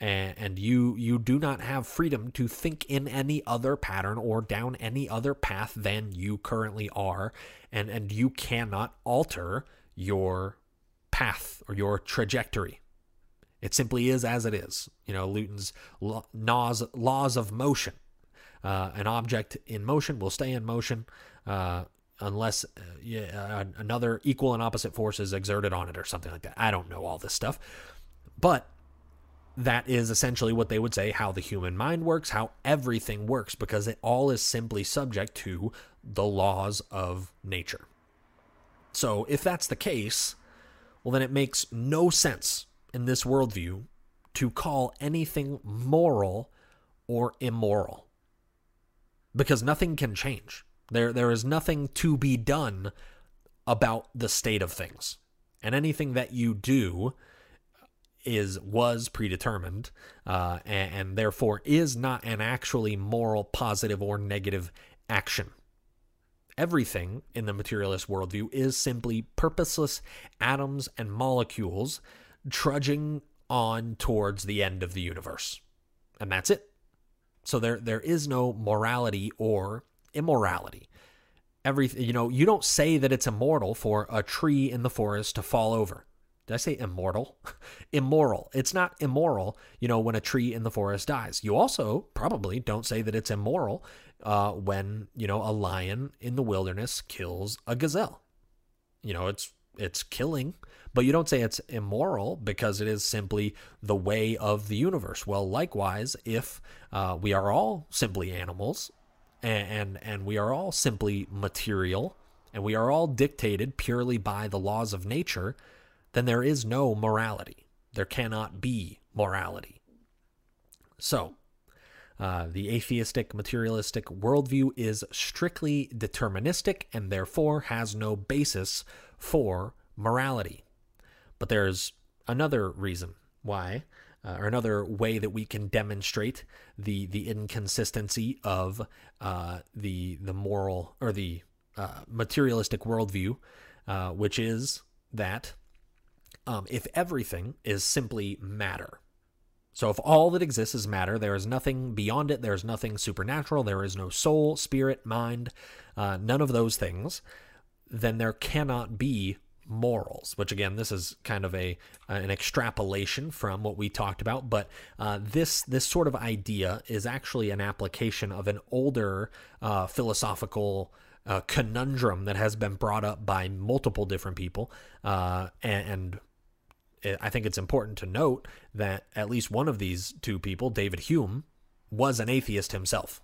And you do not have freedom to think in any other pattern or down any other path than you currently are. And you cannot alter your path or your trajectory. It simply is as it is. Newton's laws of motion. An object in motion will stay in motion unless another equal and opposite force is exerted on it or something like that. I don't know all this stuff. But that is essentially what they would say, how the human mind works, how everything works, because it all is simply subject to the laws of nature. So if that's the case, then it makes no sense in this worldview to call anything moral or immoral. Because nothing can change. There is nothing to be done about the state of things. And anything that you do was predetermined, and therefore is not an actually moral, positive, or negative action. Everything in the materialist worldview is simply purposeless atoms and molecules trudging on towards the end of the universe. And that's it. So there is no morality or immorality. Everything, you don't say that it's immoral for a tree in the forest to fall over. Did I say immortal? Immoral. It's not immoral, when a tree in the forest dies. You also probably don't say that it's immoral when, a lion in the wilderness kills a gazelle. It's killing, but you don't say it's immoral because it is simply the way of the universe. Well, likewise, if we are all simply animals and we are all simply material and we are all dictated purely by the laws of nature, then there is no morality. There cannot be morality. So the atheistic, materialistic worldview is strictly deterministic and therefore has no basis for morality. But there's another reason why, or another way that we can demonstrate the inconsistency of the moral or the materialistic worldview, which is that if everything is simply matter. So if all that exists is matter, there is nothing beyond it, there is nothing supernatural, there is no soul, spirit, mind, none of those things, then there cannot be morals, which again, this is kind of an extrapolation from what we talked about, but this sort of idea is actually an application of an older philosophical conundrum that has been brought up by multiple different people, and I think it's important to note that at least one of these two people, David Hume, was an atheist himself.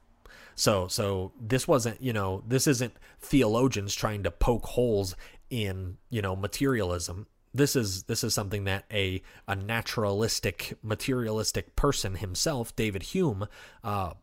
So this wasn't, this isn't theologians trying to poke holes in, materialism. This is something that a naturalistic, materialistic person himself, David Hume,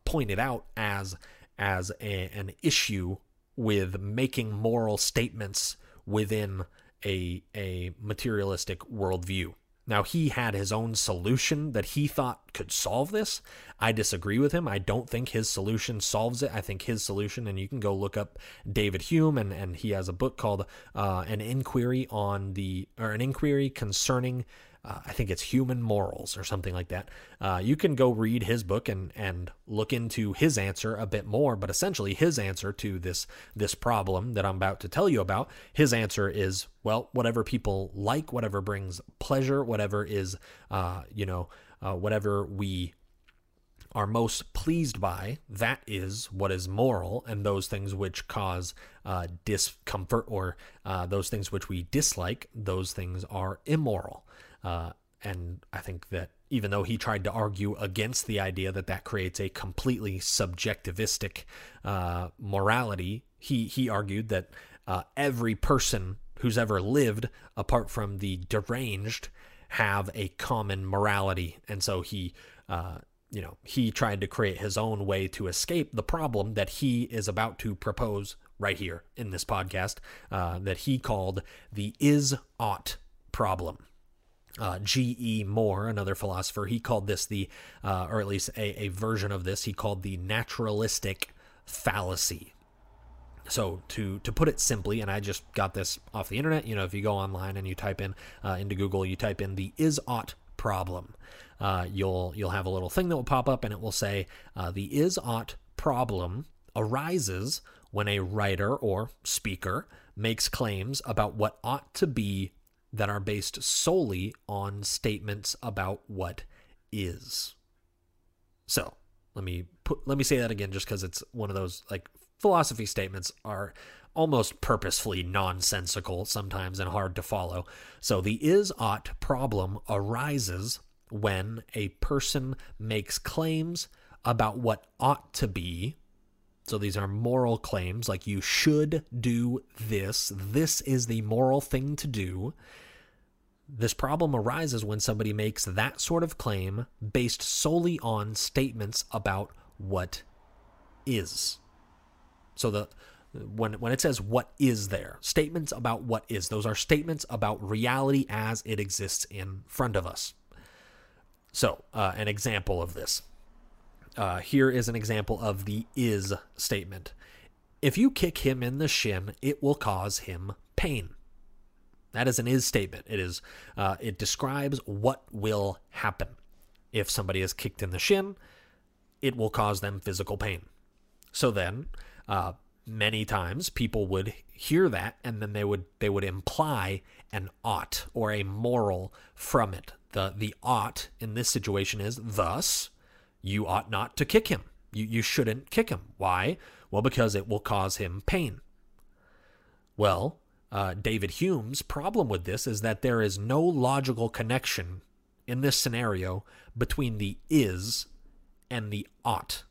pointed out as an issue with making moral statements within a materialistic worldview. Now, he had his own solution that he thought could solve this. I disagree with him. I don't think his solution solves it. I think his solution, and you can go look up David Hume, and he has a book called An Inquiry Concerning, I think it's Human Morals or something like that. You can go read his book and look into his answer a bit more, but essentially his answer to this problem that I'm about to tell you about, his answer is, well, whatever people like, whatever brings pleasure, whatever is, whatever we are most pleased by, that is what is moral, and those things which cause discomfort or those things which we dislike, those things are immoral. And I think that even though he tried to argue against the idea that creates a completely subjectivistic morality, he argued that every person who's ever lived, apart from the deranged, have a common morality. And so he tried to create his own way to escape the problem that he is about to propose right here in this podcast, that he called the is-ought problem. G.E. Moore, another philosopher, he called this or at least a version of this, he called the naturalistic fallacy. So to put it simply, and I just got this off the internet, if you go online and you type in, into Google, you type in the is-ought problem, you'll have a little thing that will pop up and it will say, the is-ought problem arises when a writer or speaker makes claims about what ought to be that are based solely on statements about what is. So let me say that again, just because it's one of those, like, philosophy statements are almost purposefully nonsensical sometimes and hard to follow. So the is-ought problem arises when a person makes claims about what ought to be. So these are moral claims, like you should do this. This is the moral thing to do. This problem arises when somebody makes that sort of claim based solely on statements about what is. So when it says what is there, statements about what is, those are statements about reality as it exists in front of us. So an example of this. Here is an example of the is statement. If you kick him in the shin, it will cause him pain. That is an is statement. It is. It describes what will happen. If somebody is kicked in the shin, it will cause them physical pain. So then, many times people would hear that, and then they would imply an ought or a moral from it. The ought in this situation is thus. You ought not to kick him. You shouldn't kick him. Why? Well, because it will cause him pain. Well, David Hume's problem with this is that there is no logical connection in this scenario between the is and the ought.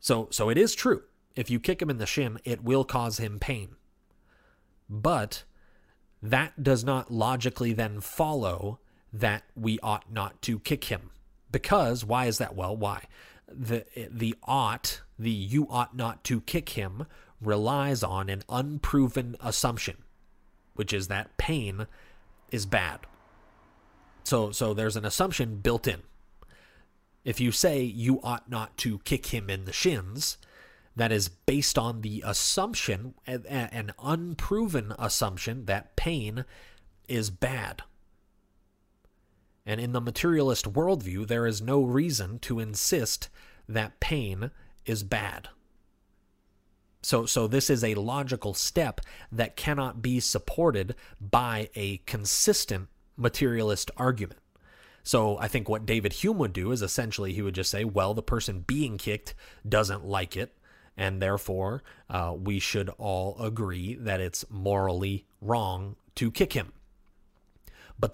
So it is true. If you kick him in the shin, it will cause him pain. But that does not logically then follow that we ought not to kick him. Because, why is that? Well, why? The ought, the you ought not to kick him, relies on an unproven assumption, which is that pain is bad. So there's an assumption built in. If you say you ought not to kick him in the shins, that is based on the assumption, an unproven assumption, that pain is bad. And in the materialist worldview, there is no reason to insist that pain is bad. So this is a logical step that cannot be supported by a consistent materialist argument. So I think what David Hume would do is essentially he would just say, well, the person being kicked doesn't like it, and therefore we should all agree that it's morally wrong to kick him. But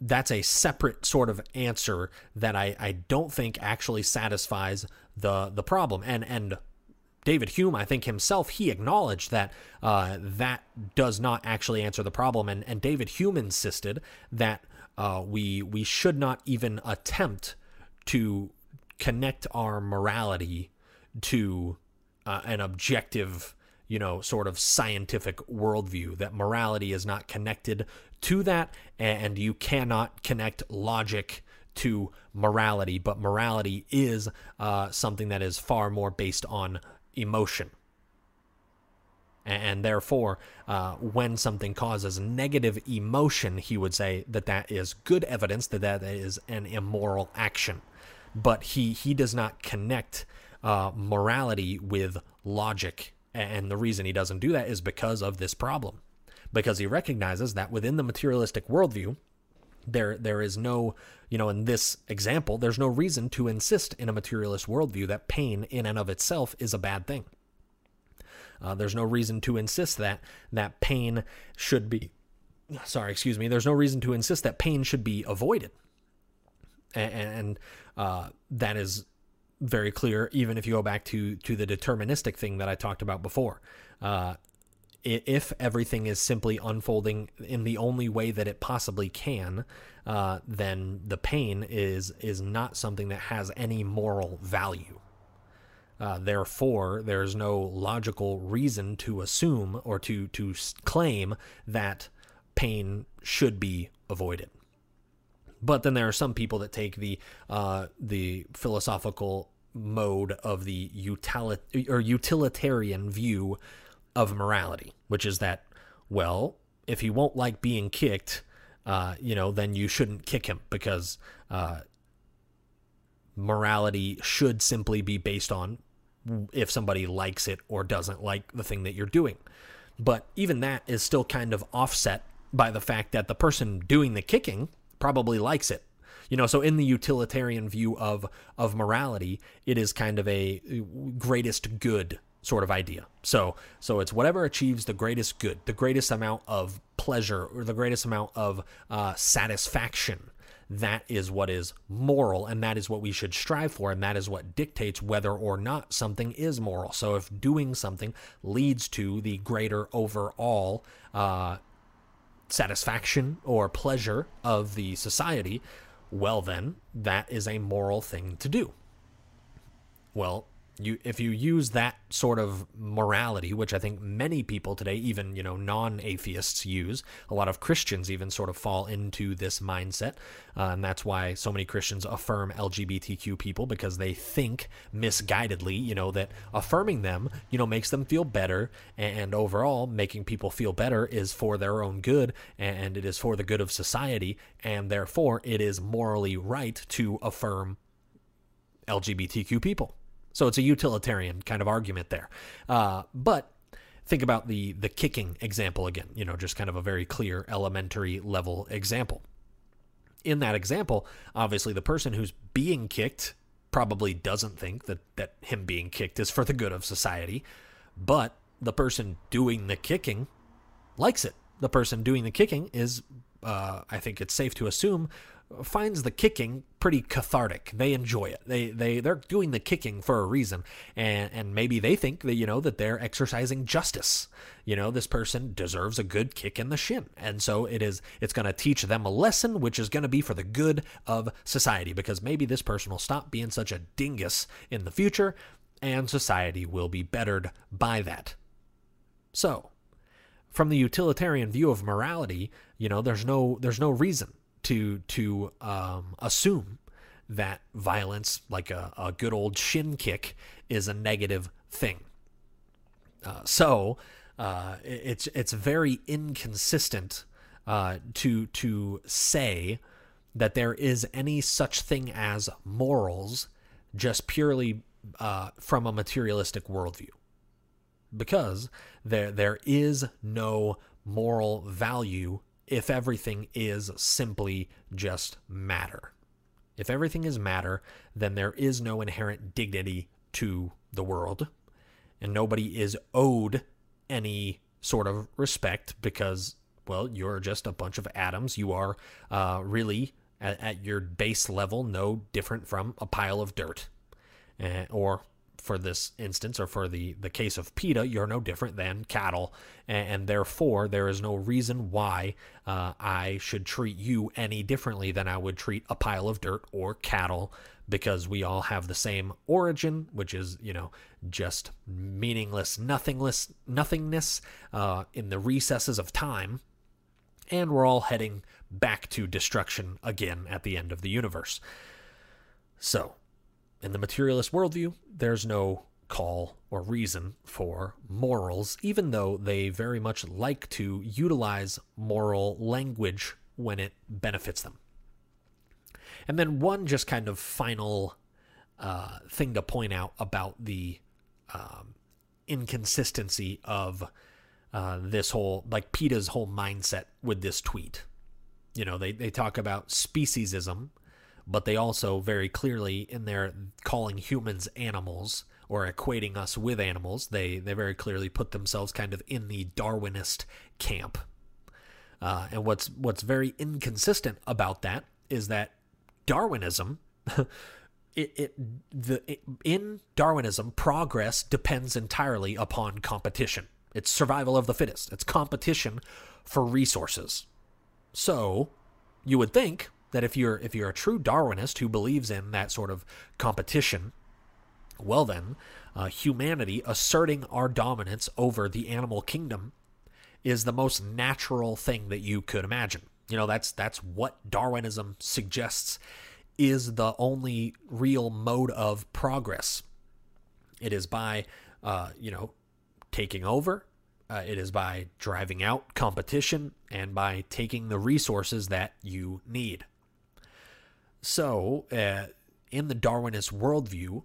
that's a separate sort of answer that I don't think actually satisfies the problem. And David Hume, I think himself, he acknowledged that that does not actually answer the problem. And David Hume insisted that we should not even attempt to connect our morality to an objective, you know, sort of scientific worldview, that morality is not connected to that, and you cannot connect logic to morality, but morality is something that is far more based on emotion. And therefore, when something causes negative emotion, he would say that that is good evidence that that is an immoral action. But he does not connect morality with logic. And the reason he doesn't do that is because of this problem. Because he recognizes that within the materialistic worldview, there is no, you know, in this example, there's no reason to insist in a materialist worldview that pain in and of itself is a bad thing. There's no reason to insist that pain should be, there's no reason to insist that pain should be avoided. And that is very clear, even if you go back to the deterministic thing that I talked about before. If everything is simply unfolding in the only way that it possibly can, then the pain is not something that has any moral value. Therefore, there's no logical reason to assume or to claim that pain should be avoided. But then there are some people that take the philosophical mode of the utilitarian view of morality, which is that, well, if he won't like being kicked, then you shouldn't kick him, because morality should simply be based on if somebody likes it or doesn't like the thing that you're doing. But even that is still kind of offset by the fact that the person doing the kicking probably likes it. You know, so in the utilitarian view of morality, it is kind of a greatest good sort of idea. So it's whatever achieves the greatest good, the greatest amount of pleasure, or the greatest amount of satisfaction. That is what is moral, and that is what we should strive for, and that is what dictates whether or not something is moral. So if doing something leads to the greater overall satisfaction or pleasure of the society, well then, that is a moral thing to do. Well, if you use that sort of morality, which I think many people today, even, you know, non-atheists use, a lot of Christians even sort of fall into this mindset. And that's why so many Christians affirm LGBTQ people, because they think misguidedly, you know, that affirming them, you know, makes them feel better. And overall, making people feel better is for their own good, and it is for the good of society. And therefore, it is morally right to affirm LGBTQ people. So it's a utilitarian kind of argument there. But think about the kicking example again, you know, just kind of a very clear elementary level example. In that example, obviously the person who's being kicked probably doesn't think that him being kicked is for the good of society, but the person doing the kicking likes it. The person doing the kicking is, I think it's safe to assume, finds the kicking pretty cathartic. They enjoy it. They're doing the kicking for a reason, and maybe they think that, you know, that they're exercising justice. You know, this person deserves a good kick in the shin, and so it's going to teach them a lesson, which is going to be for the good of society, because maybe this person will stop being such a dingus in the future, and society will be bettered by that. So, from the utilitarian view of morality, you know, there's no reason to assume that violence, like a good old shin kick, is a negative thing. It's very inconsistent to say that there is any such thing as morals just purely from a materialistic worldview, because there is no moral value if everything is simply just matter. If everything is matter, then there is no inherent dignity to the world, and nobody is owed any sort of respect because, well, you're just a bunch of atoms. You are really, at your base level, no different from a pile of dirt, or for this instance, or for the case of PETA, you're no different than cattle, and therefore there is no reason why I should treat you any differently than I would treat a pile of dirt or cattle, because we all have the same origin, which is, you know, just meaningless, nothingness in the recesses of time. And we're all heading back to destruction again at the end of the universe. So, in the materialist worldview, there's no call or reason for morals, even though they very much like to utilize moral language when it benefits them. And then one just kind of final thing to point out about the inconsistency of this whole, like, PETA's whole mindset with this tweet. You know, they talk about speciesism, but they also very clearly, in their calling humans animals or equating us with animals, they very clearly put themselves kind of in the Darwinist camp. And what's very inconsistent about that is that Darwinism, in Darwinism, progress depends entirely upon competition. It's survival of the fittest. It's competition for resources. So you would think that if you're a true Darwinist who believes in that sort of competition, well then, humanity asserting our dominance over the animal kingdom is the most natural thing that you could imagine. You know, that's what Darwinism suggests is the only real mode of progress. It is by, taking over. It is by driving out competition and by taking the resources that you need. So, in the Darwinist worldview,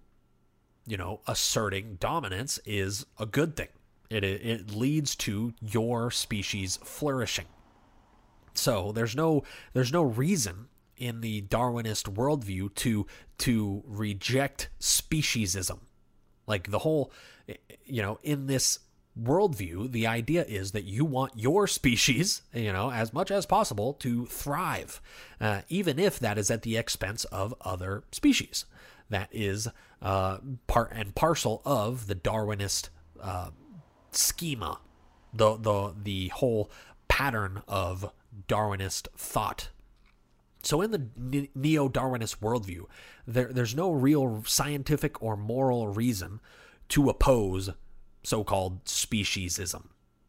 you know, asserting dominance is a good thing. It leads to your species flourishing. So there's no reason in the Darwinist worldview to reject speciesism. Like, the whole, you know, in this worldview, the idea is that you want your species, you know, as much as possible to thrive, even if that is at the expense of other species. That is part and parcel of the Darwinist schema, the whole pattern of Darwinist thought. So in the neo-Darwinist worldview, there's no real scientific or moral reason to oppose so-called speciesism.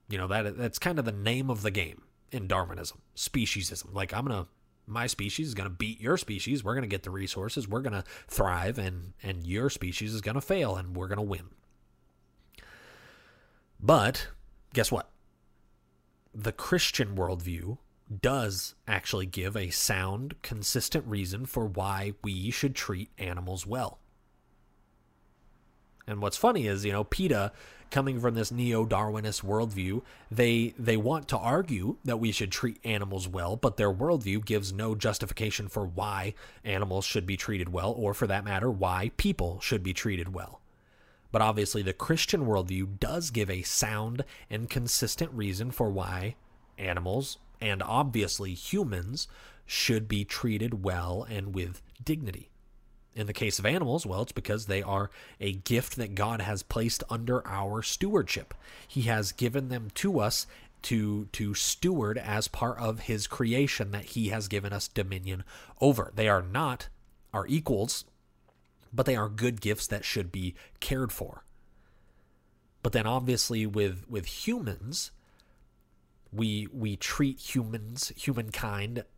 You know, that's kind of the name of the game in Darwinism, speciesism. Like, my species is going to beat your species, we're going to get the resources, we're going to thrive, and your species is going to fail, and we're going to win. But guess what? The Christian worldview does actually give a sound, consistent reason for why we should treat animals well. And what's funny is, you know, PETA, coming from this neo-Darwinist worldview, they want to argue that we should treat animals well, but their worldview gives no justification for why animals should be treated well, or for that matter, why people should be treated well. But obviously, the Christian worldview does give a sound and consistent reason for why animals, and obviously humans, should be treated well and with dignity. In the case of animals, well, it's because they are a gift that God has placed under our stewardship. He has given them to us to steward as part of his creation that he has given us dominion over. They are not our equals, but they are good gifts that should be cared for. But then obviously with humans, we treat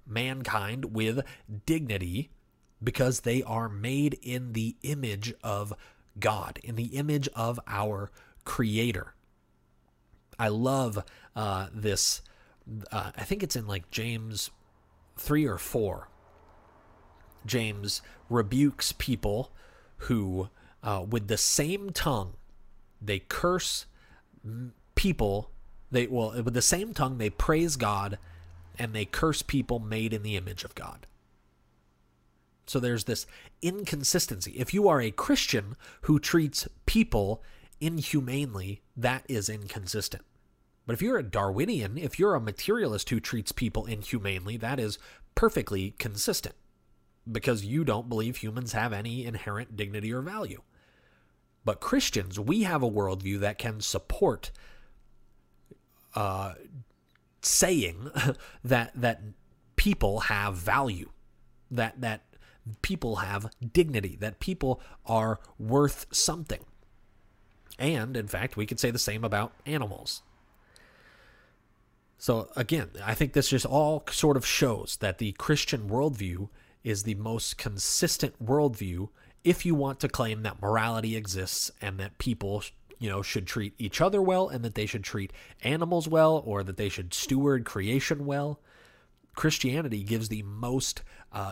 mankind with dignity, because they are made in the image of God, in the image of our Creator. I love this. I think it's in like James 3 or 4. James rebukes people who, with the same tongue, they curse people. With the same tongue, they praise God, and they curse people made in the image of God. So there's this inconsistency. If you are a Christian who treats people inhumanely, that is inconsistent. But if you're a Darwinian, if you're a materialist who treats people inhumanely, that is perfectly consistent, because you don't believe humans have any inherent dignity or value. But Christians, we have a worldview that can support saying that people have value, that people have dignity, that people are worth something. And, in fact, we could say the same about animals. So, again, I think this just all sort of shows that the Christian worldview is the most consistent worldview if you want to claim that morality exists and that people, should treat each other well and that they should treat animals well or that they should steward creation well. Christianity gives the most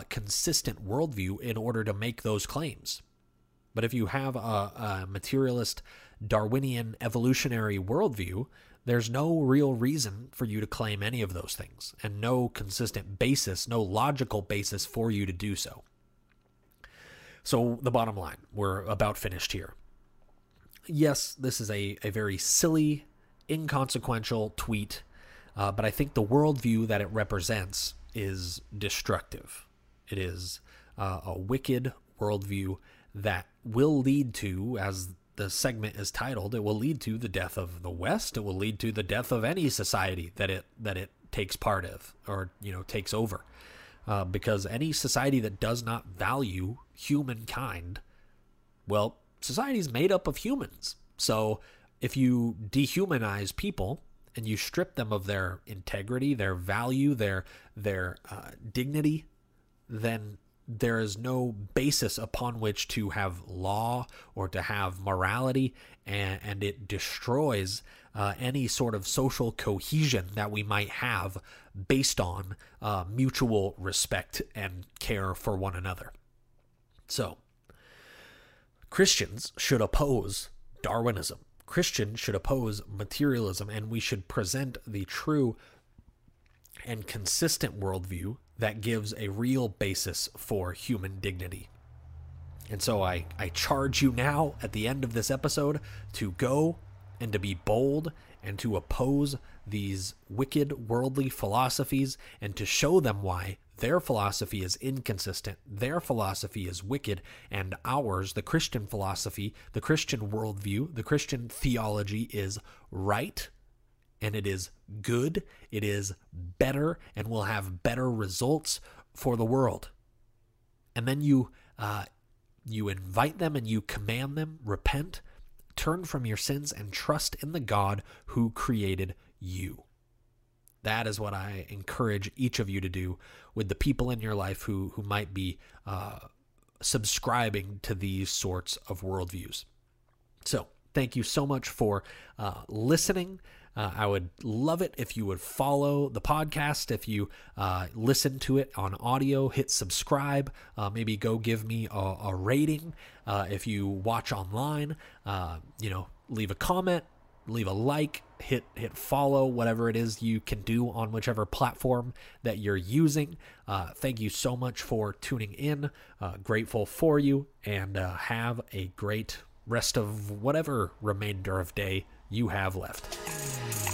consistent worldview in order to make those claims. But if you have a materialist, Darwinian, evolutionary worldview, there's no real reason for you to claim any of those things and no consistent basis, no logical basis for you to do so. So the bottom line, we're about finished here. Yes, this is a very silly, inconsequential tweet, but I think the worldview that it represents is destructive. It is a wicked worldview that will lead to, as the segment is titled, it will lead to the death of the West. It will lead to the death of any society that it takes part of or, takes over. Because any society that does not value humankind, well, society is made up of humans. So if you dehumanize people and you strip them of their integrity, their value, their dignity, then there is no basis upon which to have law or to have morality, and it destroys any sort of social cohesion that we might have based on mutual respect and care for one another. So, Christians should oppose Darwinism. Christians should oppose materialism, and we should present the true and consistent worldview that gives a real basis for human dignity. And so I charge you now at the end of this episode to go and to be bold and to oppose these wicked worldly philosophies and to show them why their philosophy is inconsistent, their philosophy is wicked, and ours, the Christian philosophy, the Christian worldview, the Christian theology is right. And it is good, it is better, and will have better results for the world. And then you invite them and you command them, repent, turn from your sins, and trust in the God who created you. That is what I encourage each of you to do with the people in your life who might be subscribing to these sorts of worldviews. So, thank you so much for listening. I would love it if you would follow the podcast. If you listen to it on audio, hit subscribe. Maybe go give me a rating. If you watch online, leave a comment, leave a like, hit follow, whatever it is you can do on whichever platform that you're using. Thank you so much for tuning in. Grateful for you, and have a great rest of whatever remainder of day you have left.